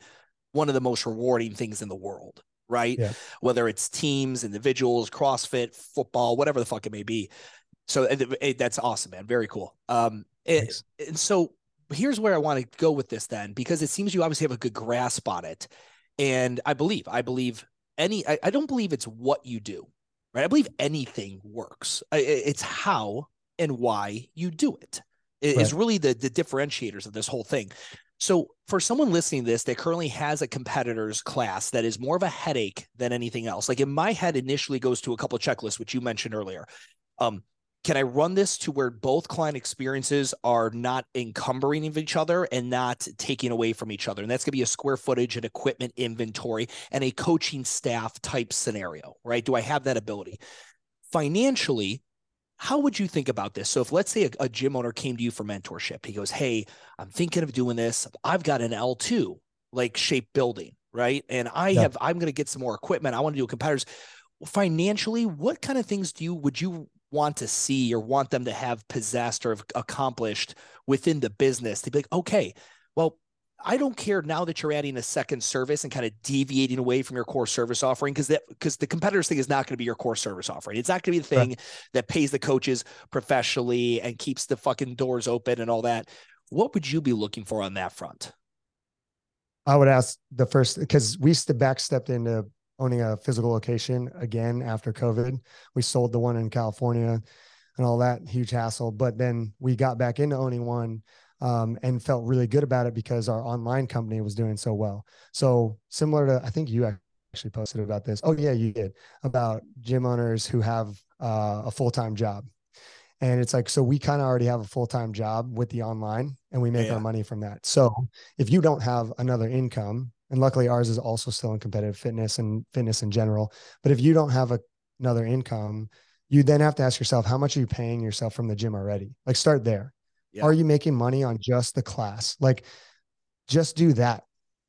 one of the most rewarding things in the world. Right. Yeah. Whether it's teams, individuals, CrossFit, football, whatever the fuck it may be. So that's awesome, man. Very cool. Um, and, and so here's where I want to go with this then, because it seems you obviously have a good grasp on it. And I believe, I believe any, I, I don't believe it's what you do, right? I believe anything works. It's how and why you do it is right. really the, the differentiators of this whole thing. So for someone listening to this that currently has a competitor's class that is more of a headache than anything else, like in my head initially goes to a couple of checklists, which you mentioned earlier. Um, Can I run this to where both client experiences are not encumbering of each other and not taking away from each other? And that's going to be a square footage and equipment inventory and a coaching staff type scenario, right? Do I have that ability? Financially, how would you think about this? So if, let's say, a, a gym owner came to you for mentorship, he goes, hey, I'm thinking of doing this. I've got an L two like shape building, right? And I yeah. have, I'm going to get some more equipment. I want to do competitors. Financially, what kind of things do you, would you want to see or want them to have possessed or have accomplished within the business to be like, okay, well, I don't care now that you're adding a second service and kind of deviating away from your core service offering, because that because the competitors thing is not going to be your core service offering. It's not going to be the thing right. that pays the coaches professionally and keeps the fucking doors open and all that. What would you be looking for on that front? I would ask the first, because we back stepped into owning a physical location again after COVID. We sold the one in California and all that, huge hassle. But then we got back into owning one um, and felt really good about it because our online company was doing so well. So similar to, I think you actually posted about this. Oh yeah, you did, about gym owners who have uh, a full-time job. And it's like, so we kind of already have a full-time job with the online, and we make yeah. our money from that. So if you don't have another income, and luckily ours is also still in competitive fitness and fitness in general. But if you don't have a, another income, you then have to ask yourself, how much are you paying yourself from the gym already? Like, start there. Yeah. Are you making money on just the class? Like, just do that,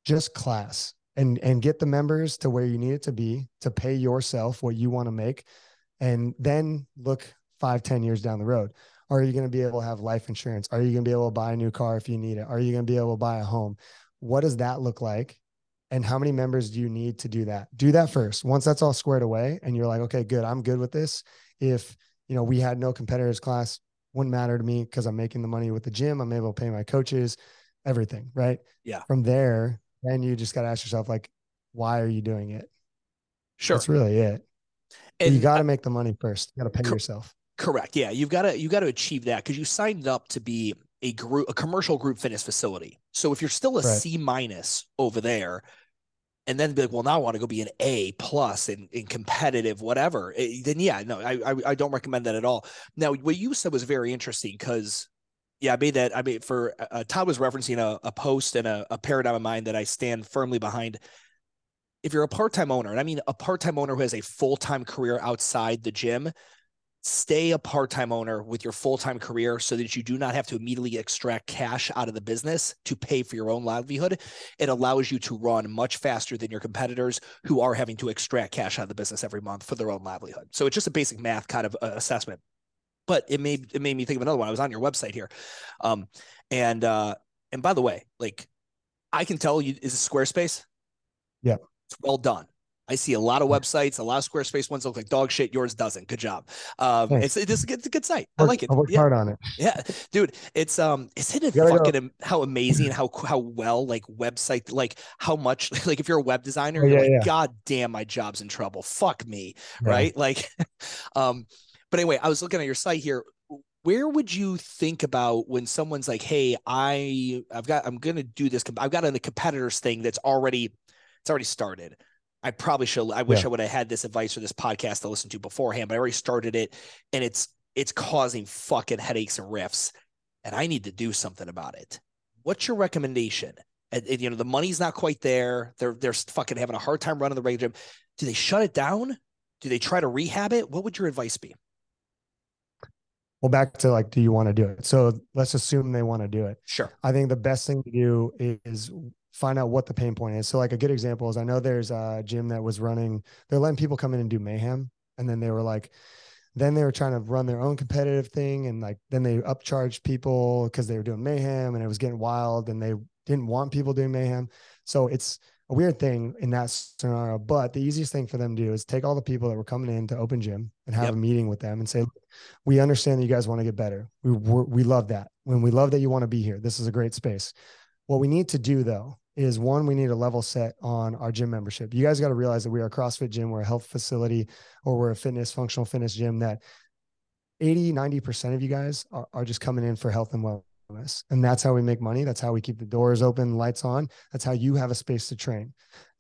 just class, and, and get the members to where you need it to be to pay yourself what you want to make. And then look five, ten years down the road. Are you going to be able to have life insurance? Are you going to be able to buy a new car if you need it? Are you going to be able to buy a home? What does that look like? And how many members do you need to do that? Do that first. Once that's all squared away and you're like, okay, good, I'm good with this. If, you know, we had no competitors class, wouldn't matter to me because I'm making the money with the gym. I'm able to pay my coaches, everything, right? Yeah. From there, then you just got to ask yourself, like, why are you doing it? Sure. That's really it. And you got to make the money first. You got to pay cor- yourself. Correct. Yeah. You've got to, you got to achieve that, because you signed up to be a group, a commercial group fitness facility. So if you're still a right. C minus over there, and then be like, well, now I want to go be an A plus in, in competitive, whatever. It, then yeah, no, I, I I don't recommend that at all. Now, what you said was very interesting, because yeah, I made that. I mean, for uh, Todd was referencing a, a post and a, a paradigm of mine that I stand firmly behind. if you're a part-time owner, and I mean a part-time owner who has a full-time career outside the gym, stay a part-time owner with your full-time career so that you do not have to immediately extract cash out of the business to pay for your own livelihood. It allows you to run much faster than your competitors who are having to extract cash out of the business every month for their own livelihood. So it's just a basic math kind of uh, assessment. But it made it made me think of another one. I was on your website here. Um, and uh, and by the way, like I can tell you, is it Squarespace? Yeah. It's well done. I see a lot of websites, a lot of Squarespace ones look like dog shit. Yours doesn't. Good job. Um, it's, it's, a good, it's a good site. I, I work, like it. I worked yeah. hard on it. Yeah, dude. It's um, it's it fucking am, how amazing how how well like website like how much like if you're a web designer, oh, you're yeah, like yeah. God damn, my job's in trouble. Fuck me, yeah. right? Like, um, but anyway, I was looking at your site here. Where would you think about when someone's like, hey, I I've got I'm gonna do this. I've got a competitors thing that's already it's already started. I probably should. I wish yeah. I would have had this advice or this podcast to listen to beforehand, but I already started it and it's, it's causing fucking headaches and riffs and I need to do something about it. What's your recommendation? And, and, you know, the money's not quite there. They're, they're fucking having a hard time running the regular gym. Do they shut it down? Do they try to rehab it? What would your advice be? Well, back to like, do you want to do it? So let's assume they want to do it. Sure. I think the best thing to do is find out what the pain point is. So like a good example is I know there's a gym that was running, they're letting people come in and do Mayhem. And then they were like, then they were trying to run their own competitive thing. And like, then they upcharged people because they were doing Mayhem and it was getting wild and they didn't want people doing Mayhem. So it's a weird thing in that scenario, but the easiest thing for them to do is take all the people that were coming in to open gym and have yep. a meeting with them and say, we understand that you guys want to get better. We, we love that. When we love that you want to be here, this is a great space. What we need to do though, is one, we need a level set on our gym membership. You guys got to realize that we are a CrossFit gym, we're a health facility, or we're a fitness, functional fitness gym that eighty, ninety percent of you guys are, are just coming in for health and wellness. And that's how we make money. That's how we keep the doors open, lights on. That's how you have a space to train.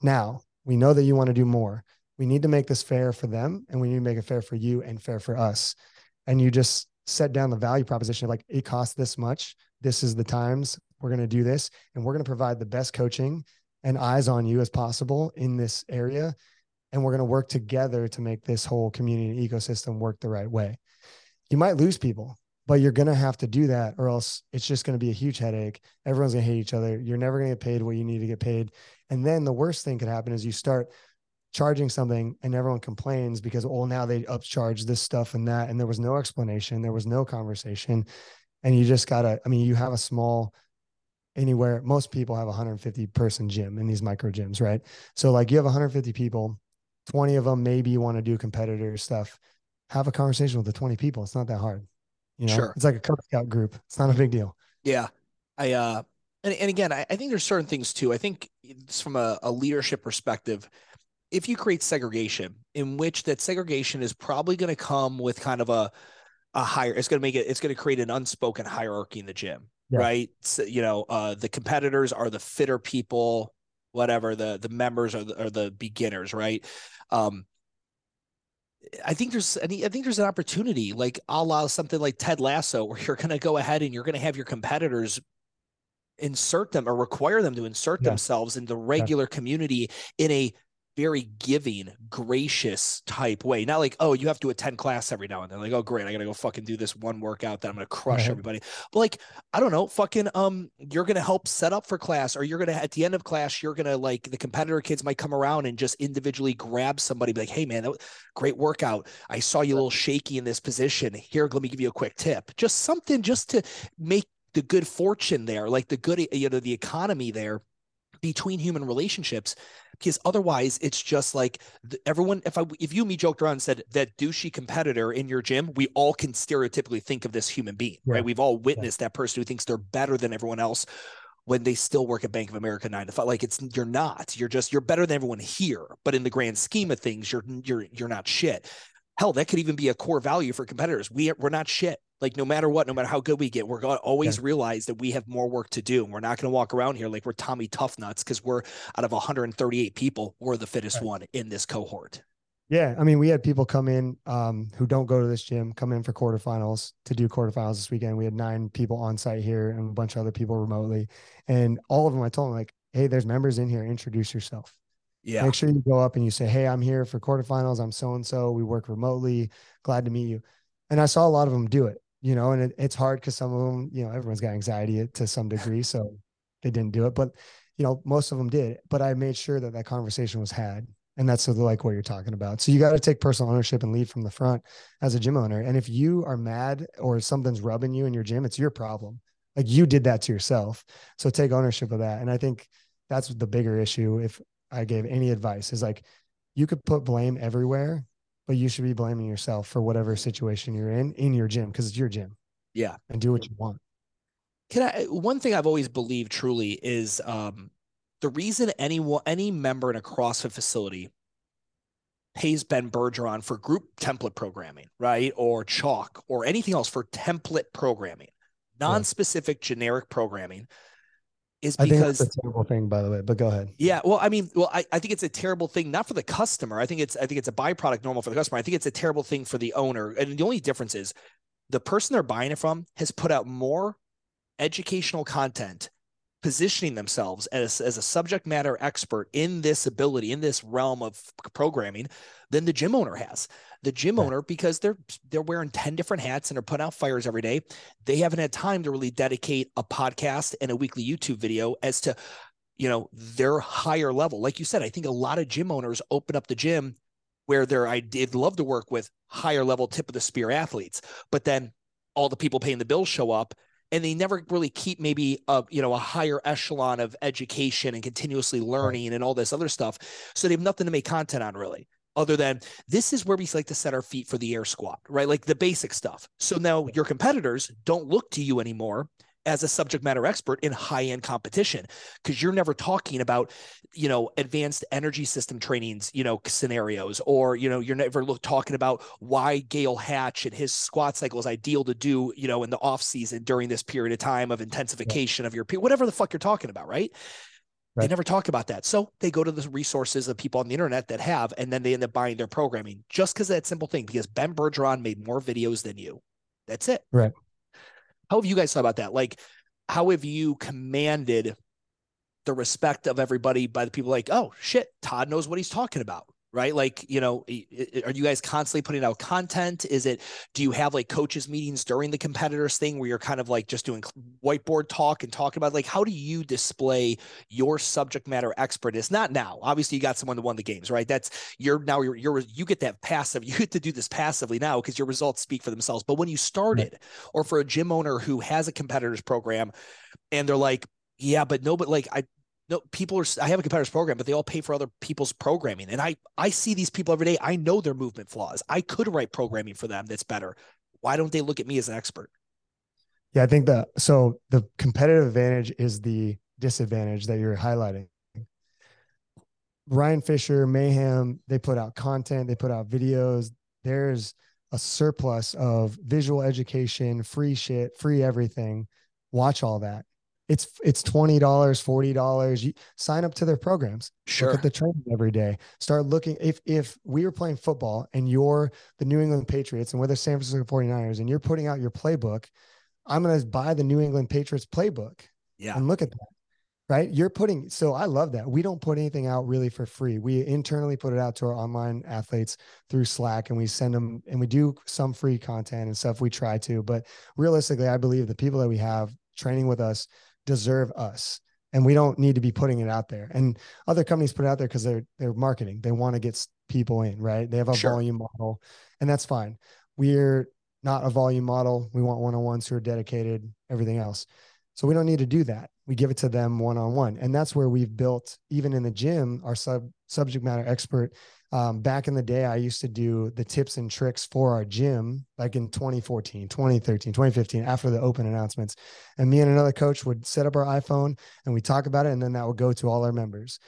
Now, we know that you want to do more. We need to make this fair for them and we need to make it fair for you and fair for us. And you just set down the value proposition of like, it costs this much. This is the times. We're going to do this and we're going to provide the best coaching and eyes on you as possible in this area. And we're going to work together to make this whole community ecosystem work the right way. You might lose people, but you're going to have to do that or else it's just going to be a huge headache. Everyone's going to hate each other. You're never going to get paid what you need to get paid. And then the worst thing could happen is you start charging something and everyone complains because, oh, now they upcharge this stuff and that. And there was no explanation. There was no conversation. And you just got to, I mean, you have a small anywhere. Most people have a one hundred fifty person gym in these micro gyms, right? So like you have one hundred fifty people, twenty of them, maybe you want to do competitor stuff. Have a conversation with the twenty people. It's not that hard. You know, sure. It's like a Cub Scout group. It's not a big deal. Yeah. I, uh, and, and again, I, I think there's certain things too. I think it's from a, a leadership perspective, if you create segregation in which that segregation is probably going to come with kind of a, a higher, it's going to make it, it's going to create an unspoken hierarchy in the gym. Yeah. Right. So, you know, uh, the competitors are the fitter people, whatever the, the members are the, are the beginners. Right. Um, I think there's any, I think there's an opportunity like a la something like Ted Lasso, where you're going to go ahead and you're going to have your competitors insert them or require them to insert yeah. themselves in the regular yeah. community in a very giving, gracious type way. Not like, oh, you have to attend class every now and then. Like, oh, great. I got to go fucking do this one workout that I'm going to crush right. everybody. But like, I don't know, fucking, um, you're going to help set up for class or you're going to, at the end of class, you're going to like the competitor kids might come around and just individually grab somebody be like, hey man, that was great workout. I saw you a little shaky in this position here. Let me give you a quick tip. Just something just to make the good fortune there, like the good, you know, the economy there between human relationships, because otherwise it's just like everyone, if I, if you and me joked around and said that douchey competitor in your gym, we all can stereotypically think of this human being, yeah. right? We've all witnessed yeah. that person who thinks they're better than everyone else when they still work at Bank of America nine to five. Like it's, you're not, you're just, you're better than everyone here, but in the grand scheme of things, you're, you're, you're not shit. Hell, that could even be a core value for competitors. We, we're not shit. Like no matter what, no matter how good we get, we're going to always yeah. realize that we have more work to do. And we're not going to walk around here like we're Tommy Tough Nuts because we're out of one hundred thirty-eight people, we're the fittest right. one in this cohort. Yeah. I mean, we had people come in um, who don't go to this gym, come in for quarterfinals to do quarterfinals this weekend. We had nine people on site here and a bunch of other people remotely. And all of them, I told them like, hey, there's members in here. Introduce yourself. Yeah. Make sure you go up and you say, hey, I'm here for quarterfinals. I'm so-and-so. We work remotely. Glad to meet you. And I saw a lot of them do it, you know, and it, it's hard because some of them, you know, everyone's got anxiety to some degree. So they didn't do it, but you know, most of them did, but I made sure that that conversation was had. And that's sort of like what you're talking about. So you got to take personal ownership and lead from the front as a gym owner. And if you are mad or something's rubbing you in your gym, it's your problem. Like you did that to yourself. So take ownership of that. And I think that's the bigger issue. If I gave any advice, is like, you could put blame everywhere, but you should be blaming yourself for whatever situation you're in, in your gym, because it's your gym. Yeah. And do what you want. Can I, one thing I've always believed truly is, um, the reason anyone, any member in a CrossFit facility pays Ben Bergeron for group template programming, right? Or chalk or anything else for template programming, non-specific yeah. generic programming is because I think that's a terrible thing, by the way, but go ahead. Yeah. Well, I mean, well, I, I think it's a terrible thing, not for the customer. I think it's, I think it's a byproduct normal for the customer. I think it's a terrible thing for the owner. And the only difference is the person they're buying it from has put out more educational content, positioning themselves as, as a subject matter expert in this ability, in this realm of programming, than the gym owner has. The gym yeah. owner, because they're they're wearing ten different hats and are putting out fires every day, they haven't had time to really dedicate a podcast and a weekly YouTube video as to, you know, their higher level. Like you said, I think a lot of gym owners open up the gym where they're, I did love to work with higher level tip of the spear athletes, but then all the people paying the bills show up, and they never really keep maybe a, you know, a higher echelon of education and continuously learning and all this other stuff. So they have nothing to make content on really, other than this is where we like to set our feet for the air squat, right? Like the basic stuff. So now your competitors don't look to you anymore as a subject matter expert in high-end competition, because you're never talking about, you know, advanced energy system trainings, you know, scenarios, or, you know, you're never look, talking about why Gail Hatch and his squat cycle is ideal to do, you know, in the off season during this period of time of intensification yeah. of your, whatever the fuck you're talking about, right? Right. They never talk about that. So they go to the resources of people on the internet that have, and then they end up buying their programming just because of that simple thing, because Ben Bergeron made more videos than you. That's it. Right. How have you guys thought about that? Like, how have you commanded the respect of everybody by the people like, oh shit, Todd knows what he's talking about, right? Like, you know, are you guys constantly putting out content? Is it, do you have like coaches meetings during the competitors thing where you're kind of like just doing whiteboard talk and talking about like, how do you display your subject matter expertness? Not now, obviously you got someone that won the games, right? That's you're now you're, you're you get that passive, you get to do this passively now because your results speak for themselves. But when you started, or for a gym owner who has a competitors program and they're like, yeah, but no, but like I, No, people are, I have a competitor's program, but they all pay for other people's programming. And I, I see these people every day. I know their movement flaws. I could write programming for them that's better. Why don't they look at me as an expert? Yeah, I think that, so the competitive advantage is the disadvantage that you're highlighting. Ryan Fisher, Mayhem, they put out content, they put out videos. There's a surplus of visual education, free shit, free everything. Watch all that. It's it's twenty dollars, forty dollars. You sign up to their programs. Sure. Look at the training every day. Start looking. If if we were playing football and you're the New England Patriots and we're the San Francisco forty-niners and you're putting out your playbook, I'm going to buy the New England Patriots playbook yeah. and look at that, right? You're putting, so I love that. We don't put anything out really for free. We internally put it out to our online athletes through Slack, and we send them, and we do some free content and stuff. We try to, but realistically, I believe the people that we have training with us deserve us, and we don't need to be putting it out there. And other companies put it out there because they're they're marketing. They want to get people in, right? They have a sure. volume model, and that's fine. We're not a volume model. We want one-on-ones who are dedicated, everything else. So we don't need to do that. We give it to them one-on-one. And that's where we've built, even in the gym, our sub subject matter expert. Um, back in the day, I used to do the tips and tricks for our gym, like in twenty fourteen, twenty thirteen, twenty fifteen, after the open announcements. And me and another coach would set up our iPhone and we talk about it. And then that would go to all our members.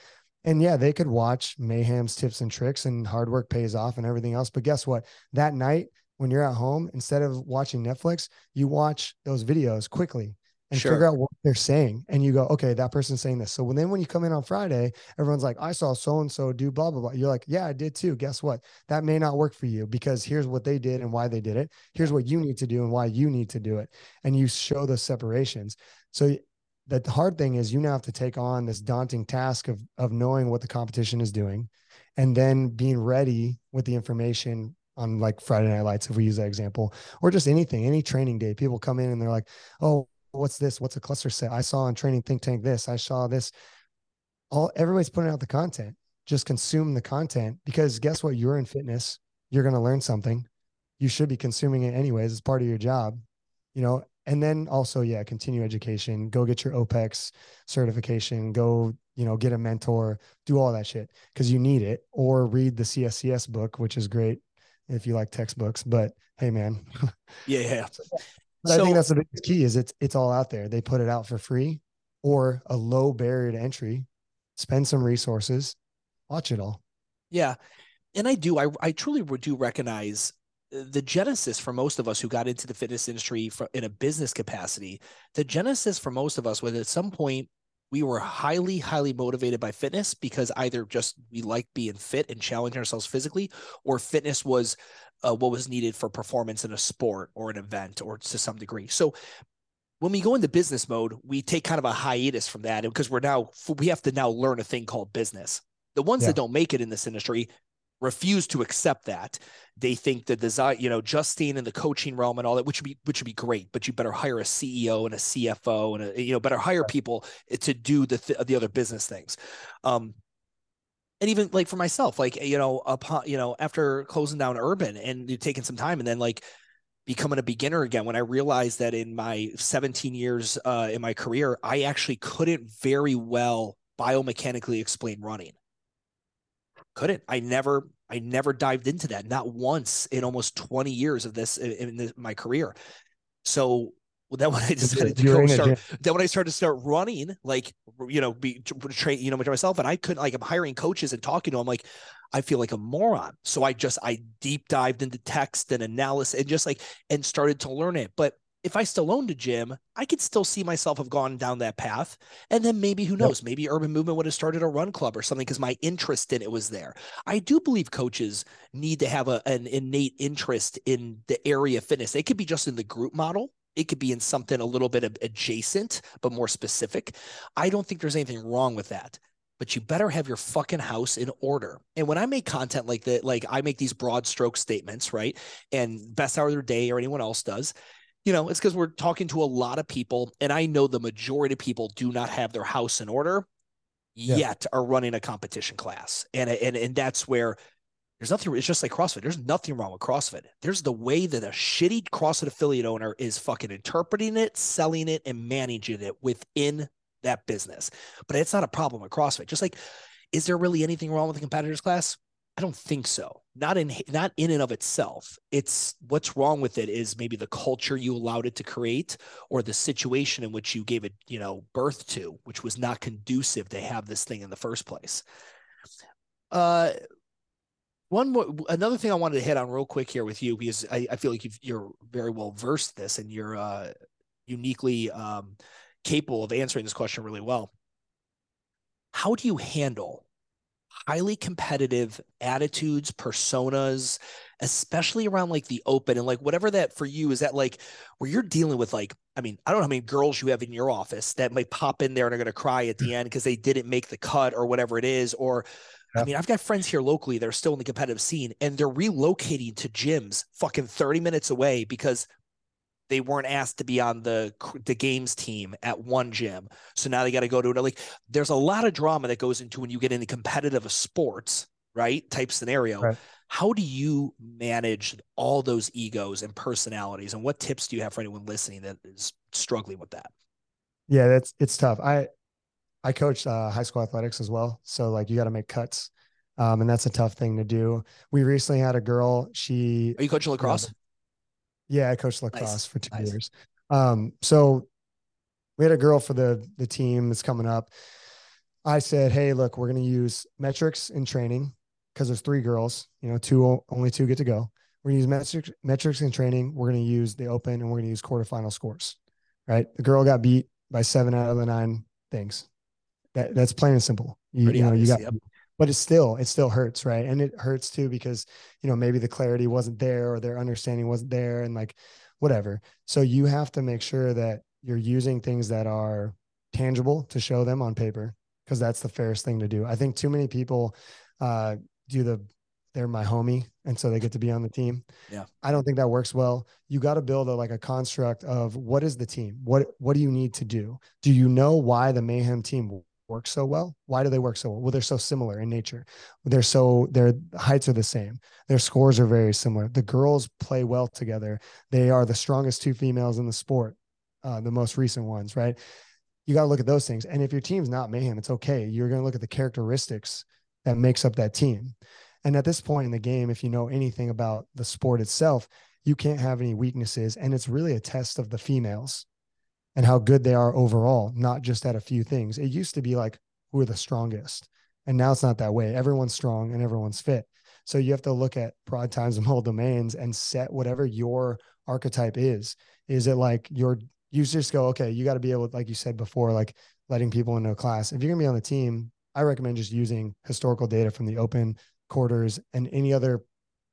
And yeah, they could watch Mayhem's tips and tricks and hard work pays off and everything else. But guess what? That night when you're at home, instead of watching Netflix, you watch those videos quickly and sure. figure out what they're saying. And you go, okay, that person's saying this. So when, then when you come in on Friday, everyone's like, I saw so-and-so do blah, blah, blah. You're like, yeah, I did too. Guess what? That may not work for you because here's what they did and why they did it. Here's what you need to do and why you need to do it. And you show those separations. So the hard thing is you now have to take on this daunting task of, of knowing what the competition is doing and then being ready with the information on like Friday Night Lights, if we use that example, or just anything, any training day, people come in and they're like, oh, what's this? What's a cluster set? I saw on Training Think Tank this, I saw this. All everybody's putting out the content, just consume the content, because guess what? You're in fitness. You're going to learn something. You should be consuming it anyways. It's part of your job, you know? And then also, yeah, continue education, go get your O P E X certification, go, you know, get a mentor, do all that shit because you need it, or read the C S C S book, which is great if you like textbooks, but hey man. Yeah. yeah. But so, I think that's the biggest key is it's, it's all out there. They put it out for free or a low barrier to entry, spend some resources, watch it all. Yeah. And I do, I, I truly do recognize the genesis for most of us who got into the fitness industry for, in a business capacity, the genesis for most of us was at some point we were highly, highly motivated by fitness because either just we liked being fit and challenging ourselves physically, or fitness was uh, what was needed for performance in a sport or an event or to some degree. So when we go into business mode, we take kind of a hiatus from that because we're now, we have to now learn a thing called business. The ones yeah. that don't make it in this industry refuse to accept that. They think the design, you know, just staying in the coaching realm and all that, which would be, which would be great, but you better hire a C E O and a C F O and a, you know, better hire people to do the, th the other business things. Um, and even like for myself, like, you know, upon, you know, after closing down Urban and taking some time and then like becoming a beginner again, when I realized that in my seventeen years uh, in my career, I actually couldn't very well biomechanically explain running. Couldn't. I never, I never dived into that. Not once in almost twenty years of this in, in this, my career. So well, then when I decided to go start, then when I started to start running, like, you know, be train, you know, myself, and I couldn't, like, I'm hiring coaches and talking to them. Like, I feel like a moron. So I just, I deep dived into text and analysis and just like, and started to learn it. But if I still owned a gym, I could still see myself have gone down that path. And then maybe, who knows, maybe Urban Movement would have started a run club or something because my interest in it was there. I do believe coaches need to have a, an innate interest in the area of fitness. It could be just in the group model. It could be in something a little bit adjacent, but more specific. I don't think there's anything wrong with that. But you better have your fucking house in order. And when I make content like that, like I make these broad stroke statements, right? And Best Hour of the Day or anyone else does. You know, it's because we're talking to a lot of people, and I know the majority of people do not have their house in order yeah. yet are running a competition class. And, and, and that's where there's nothing. It's just like CrossFit. There's nothing wrong with CrossFit. There's the way that a shitty CrossFit affiliate owner is fucking interpreting it, selling it, and managing it within that business. But it's not a problem with CrossFit. Just like, is there really anything wrong with the competitors class? I don't think so. Not in, not in and of itself. It's what's wrong with it is maybe the culture you allowed it to create, or the situation in which you gave it, you know, birth to, which was not conducive to have this thing in the first place. Uh, one more, another thing I wanted to hit on real quick here with you, because I, I feel like you've, you're very well versed this, and you're uh, uniquely um, capable of answering this question really well. How do you handle highly competitive attitudes, personas, especially around like the open and like whatever that for you is, that like where you're dealing with, like, I mean, I don't know how many girls you have in your office that might pop in there and are going to cry at the end because they didn't make the cut or whatever it is. Or yeah. I mean, I've got friends here locally that are still in the competitive scene and they're relocating to gyms fucking thirty minutes away because they weren't asked to be on the the games team at one gym. So now they got to go to another. Like, there's a lot of drama that goes into when you get into competitive sports, right? Type scenario. Right. How do you manage all those egos and personalities? And what tips do you have for anyone listening that is struggling with that? Yeah, that's, it's tough. I, I coached uh, high school athletics as well. So like, you got to make cuts. Um, and that's a tough thing to do. We recently had a girl, she. Are you coaching lacrosse? Uh, Yeah, I coached lacrosse nice. for two nice. years. Um, so we had a girl for the the team that's coming up. I said, hey, look, we're going to use metrics in training because there's three girls, you know, two, only two get to go. We're going to use metrics, metrics in training. We're going to use the open, and we're going to use quarterfinal scores, right? The girl got beat by seven out of the nine things. That That's plain and simple. You, you know, obvious, you got, yep. But it's still, it still hurts. Right. And it hurts too, because, you know, maybe the clarity wasn't there or their understanding wasn't there and like whatever. So you have to make sure that you're using things that are tangible to show them on paper, because that's the fairest thing to do. I think too many people uh, do the, they're my homie, and so they get to be on the team. Yeah. I don't think that works well. You got to build a, like a construct of what is the team? What, what do you need to do? Do you know why the Mayhem team works so well? Why do they work so well? Well, they're so similar in nature. They're so, their heights are the same. Their scores are very similar. The girls play well together. They are the strongest two females in the sport. Uh, the most recent ones, right? You got to look at those things. And if your team's not Mayhem, it's okay. You're going to look at the characteristics that makes up that team. And at this point in the game, if you know anything about the sport itself, you can't have any weaknesses. And it's really a test of the females and how good they are overall, not just at a few things. It used to be like, who are the strongest? And now it's not that way. Everyone's strong and everyone's fit. So you have to look at broad times and whole domains and set whatever your archetype is. Is it like your, you just go, okay, you got to be able, like you said before, like letting people into a class. If you're going to be on the team, I recommend just using historical data from the open, quarters, and any other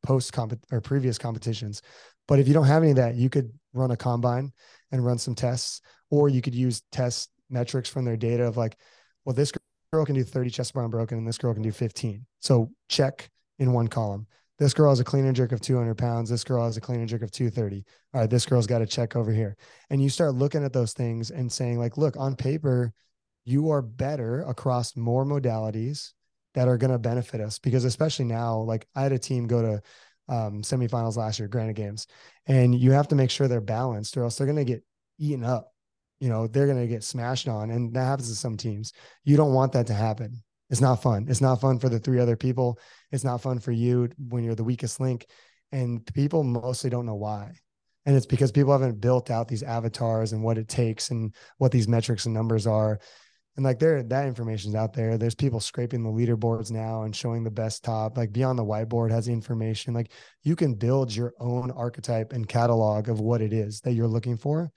post comp or previous competitions. But if you don't have any of that, you could run a combine and run some tests, or you could use test metrics from their data of like, well, this girl can do thirty chest bar unbroken and this girl can do fifteen. So check in one column. This girl has a clean and jerk of two hundred pounds. This girl has a clean and jerk of two thirty. All right, this girl's got to check over here. And you start looking at those things and saying like, look, on paper, you are better across more modalities that are going to benefit us. Because especially now, like I had a team go to um, semifinals last year, Granite Games, and you have to make sure they're balanced or else they're going to get eaten up. You know, they're going to get smashed on. And that happens to some teams. You don't want that to happen. It's not fun. It's not fun for the three other people. It's not fun for you when you're the weakest link, and people mostly don't know why. And it's because people haven't built out these avatars and what it takes and what these metrics and numbers are. And like there, that information's out there. There's people scraping the leaderboards now and showing the best top, like Beyond the Whiteboard has information. Like you can build your own archetype and catalog of what it is that you're looking for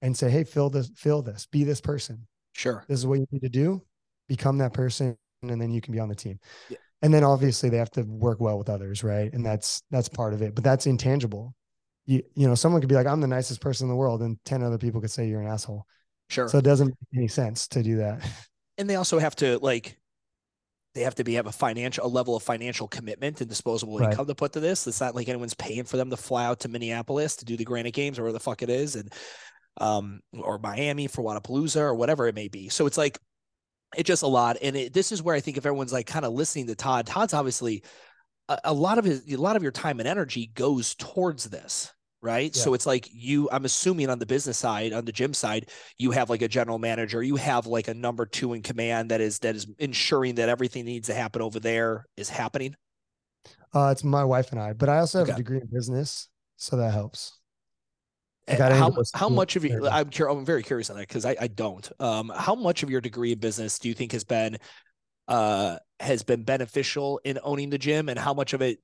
and say, hey, fill this, fill this, be this person. Sure. This is what you need to do. Become that person. And then you can be on the team. Yeah. And then obviously they have to work well with others. Right. And that's, that's part of it, but that's intangible. You, you know, someone could be like, I'm the nicest person in the world, and ten other people could say you're an asshole. Sure. So it doesn't make any sense to do that. And they also have to like, they have to be, have a financial, a level of financial commitment and disposable right. income to put to this. It's not like anyone's paying for them to fly out to Minneapolis to do the Granite Games or where the fuck it is. And, um, or Miami for Wadapalooza or whatever it may be. So it's like, it's just a lot. And it, this is where I think if everyone's like kind of listening to Todd, Todd's obviously a, a lot of his, a lot of your time and energy goes towards this, right? Yeah. So it's like you, I'm assuming on the business side, on the gym side, you have like a general manager, you have like a number two in command that is, that is ensuring that everything needs to happen over there is happening. Uh, it's my wife and I, but I also have okay. a degree in business. So that helps. How, how much of you, I'm, I'm very curious on that because I, I don't, um, how much of your degree in business do you think has been, uh, has been beneficial in owning the gym, and how much of it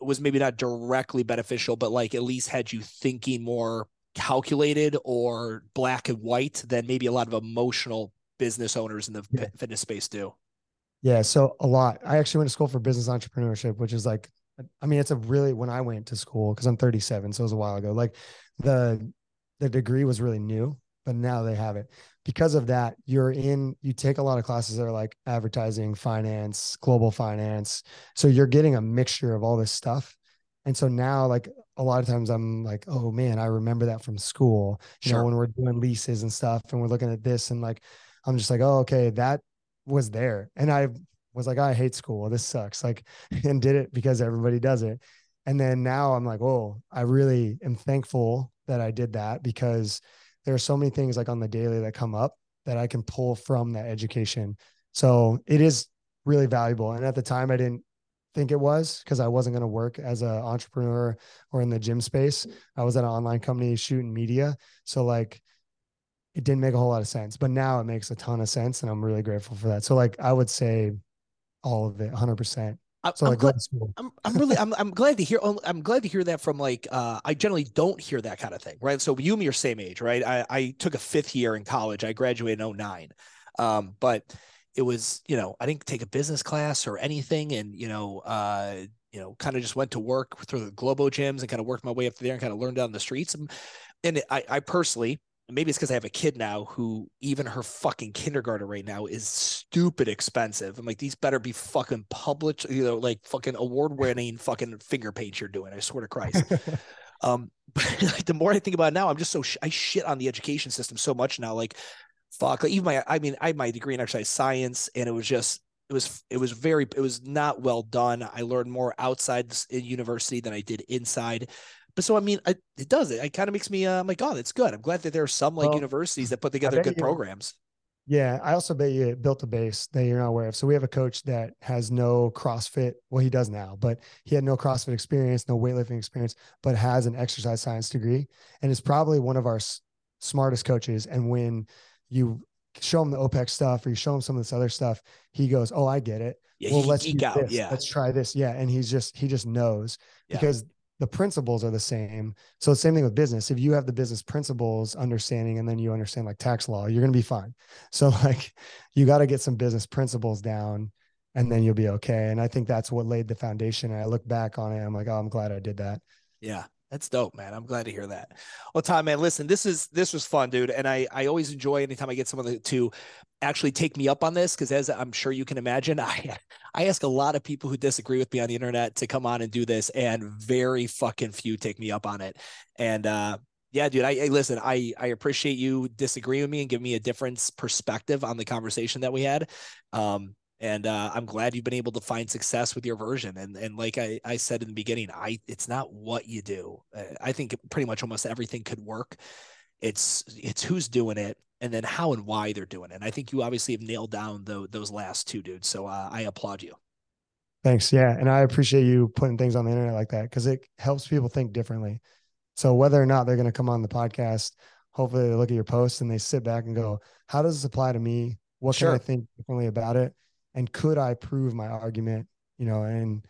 was maybe not directly beneficial, but like at least had you thinking more calculated or black and white than maybe a lot of emotional business owners in the yeah. fitness space do? Yeah. So a lot. I actually went to school for business entrepreneurship, which is like, I mean, it's a really, when I went to school, cause I'm thirty-seven. So it was a while ago, like the, the degree was really new, but now they have it. Because of that, you're in, you take a lot of classes that are like advertising, finance, global finance. So you're getting a mixture of all this stuff. And so now, like a lot of times I'm like, oh man, I remember that from school, you sure. know, when we're doing leases and stuff and we're looking at this, and like, I'm just like, oh, okay, that was there. And I was like, I hate school. This sucks. Like, and did it because everybody does it. And then now I'm like, oh, I really am thankful that I did that, because there are so many things like on the daily that come up that I can pull from that education. So it is really valuable. And at the time I didn't think it was, because I wasn't going to work as an entrepreneur or in the gym space. I was at an online company shooting media. So like, it didn't make a whole lot of sense, but now it makes a ton of sense. And I'm really grateful for that. So like, I would say all of it, one hundred percent. So I'm, like, glad, I'm, I'm really, I'm, I'm glad to hear, I'm glad to hear that from like, uh, I generally don't hear that kind of thing. Right. So you and me are same age, right? I, I took a fifth year in college. I graduated in oh nine. Um, but it was, you know, I didn't take a business class or anything. And, you know, uh, you know, kind of just went to work through the Globo gyms and kind of worked my way up there and kind of learned down the streets. And, and I, I personally, maybe it's because I have a kid now who even her fucking kindergarten right now is stupid expensive. I'm like, these better be fucking public, you know, like fucking award-winning fucking finger paints you're doing. I swear to Christ. um, but like, the more I think about it now, I'm just so sh I shit on the education system so much now. Like, fuck, like, even my, I mean, I had my degree in exercise science, and it was just, it was, it was very, it was not well done. I learned more outside university than I did inside. But so, I mean, I, it does it. It kind of makes me, uh, I'm like, oh, that's good. I'm glad that there are some like well, universities that put together good you, programs. Yeah. I also bet you built a base that you're not aware of. So we have a coach that has no CrossFit. Well, he does now, but he had no CrossFit experience, no weightlifting experience, but has an exercise science degree and is probably one of our s smartest coaches. And when you show him the OPEX stuff or you show him some of this other stuff, he goes, oh, I get it. Yeah, well, he, let's, he do got, this. Yeah. let's try this. Yeah. And he's just, he just knows yeah. because the principles are the same. So the same thing with business. If you have the business principles understanding, and then you understand like tax law, you're going to be fine. So like you got to get some business principles down and then you'll be okay. And I think that's what laid the foundation. And I look back on it. I'm like, oh, I'm glad I did that. Yeah. That's dope, man. I'm glad to hear that. Well, Todd, man, listen, this is, this was fun, dude. And I, I always enjoy anytime I get someone to actually take me up on this. Cause as I'm sure you can imagine, I, I ask a lot of people who disagree with me on the internet to come on and do this, and very fucking few take me up on it. And, uh, yeah, dude, I, I listen, I, I appreciate you disagreeing with me and giving me a different perspective on the conversation that we had. Um, And uh, I'm glad you've been able to find success with your version. And and like I, I said in the beginning, I it's not what you do. I think pretty much almost everything could work. It's it's who's doing it and then how and why they're doing it. And I think you obviously have nailed down the, those last two, dude. So uh, I applaud you. Thanks. Yeah. And I appreciate you putting things on the internet like that because it helps people think differently. So whether or not they're going to come on the podcast, hopefully they look at your posts and they sit back and go, how does this apply to me? What sure. can I think differently about it? And could I prove my argument, you know, and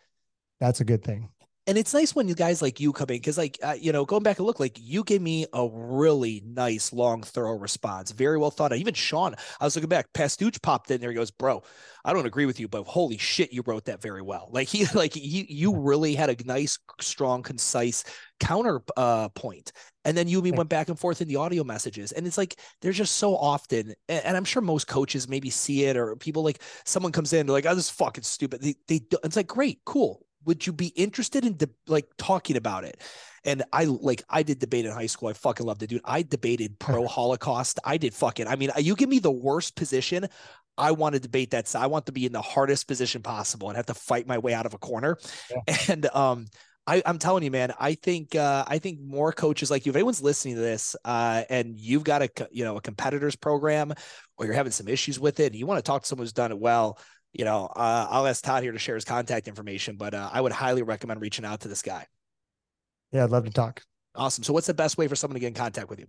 that's a good thing. And it's nice when you guys like you come in, because like, uh, you know, going back and look, like you gave me a really nice, long, thorough response. Very well thought out. Even Sean, I was looking back, Pastuch popped in there. He goes, bro, I don't agree with you, but holy shit, you wrote that very well. Like he, like you, you really had a nice, strong, concise counter uh, point. And then you and me went back and forth in the audio messages. And it's like, there's just so often, and I'm sure most coaches maybe see it, or people like someone comes in, they're like, oh, this is fucking stupid. They, they, it's like, great, cool. Would you be interested in like talking about it? And I like, I did debate in high school. I fucking loved it, dude. I debated pro Holocaust. I did fucking, I mean, you give me the worst position. I want to debate that. So I want to be in the hardest position possible and have to fight my way out of a corner. Yeah. And, um, I, I'm telling you, man, I think, uh, I think more coaches like you, if anyone's listening to this uh, and you've got a, you know, a competitor's program, or you're having some issues with it and you want to talk to someone who's done it well, you know, uh, I'll ask Todd here to share his contact information, but uh, I would highly recommend reaching out to this guy. Yeah, I'd love to talk. Awesome. So what's the best way for someone to get in contact with you?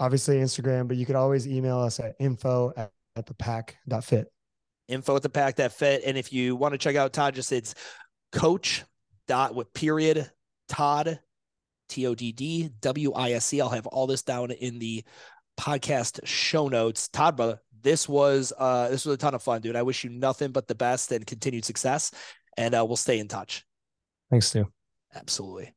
Obviously Instagram, but you could always email us at info at, at the pack dot fit. Info at the pack dot fit. And if you want to check out Todd, just it's coach dot with period Todd, T O D D, W I S E. I'll have all this down in the podcast show notes. Todd, brother, this was uh, this was a ton of fun, dude. I wish you nothing but the best and continued success, and uh, we'll stay in touch. Thanks, Stu. Absolutely.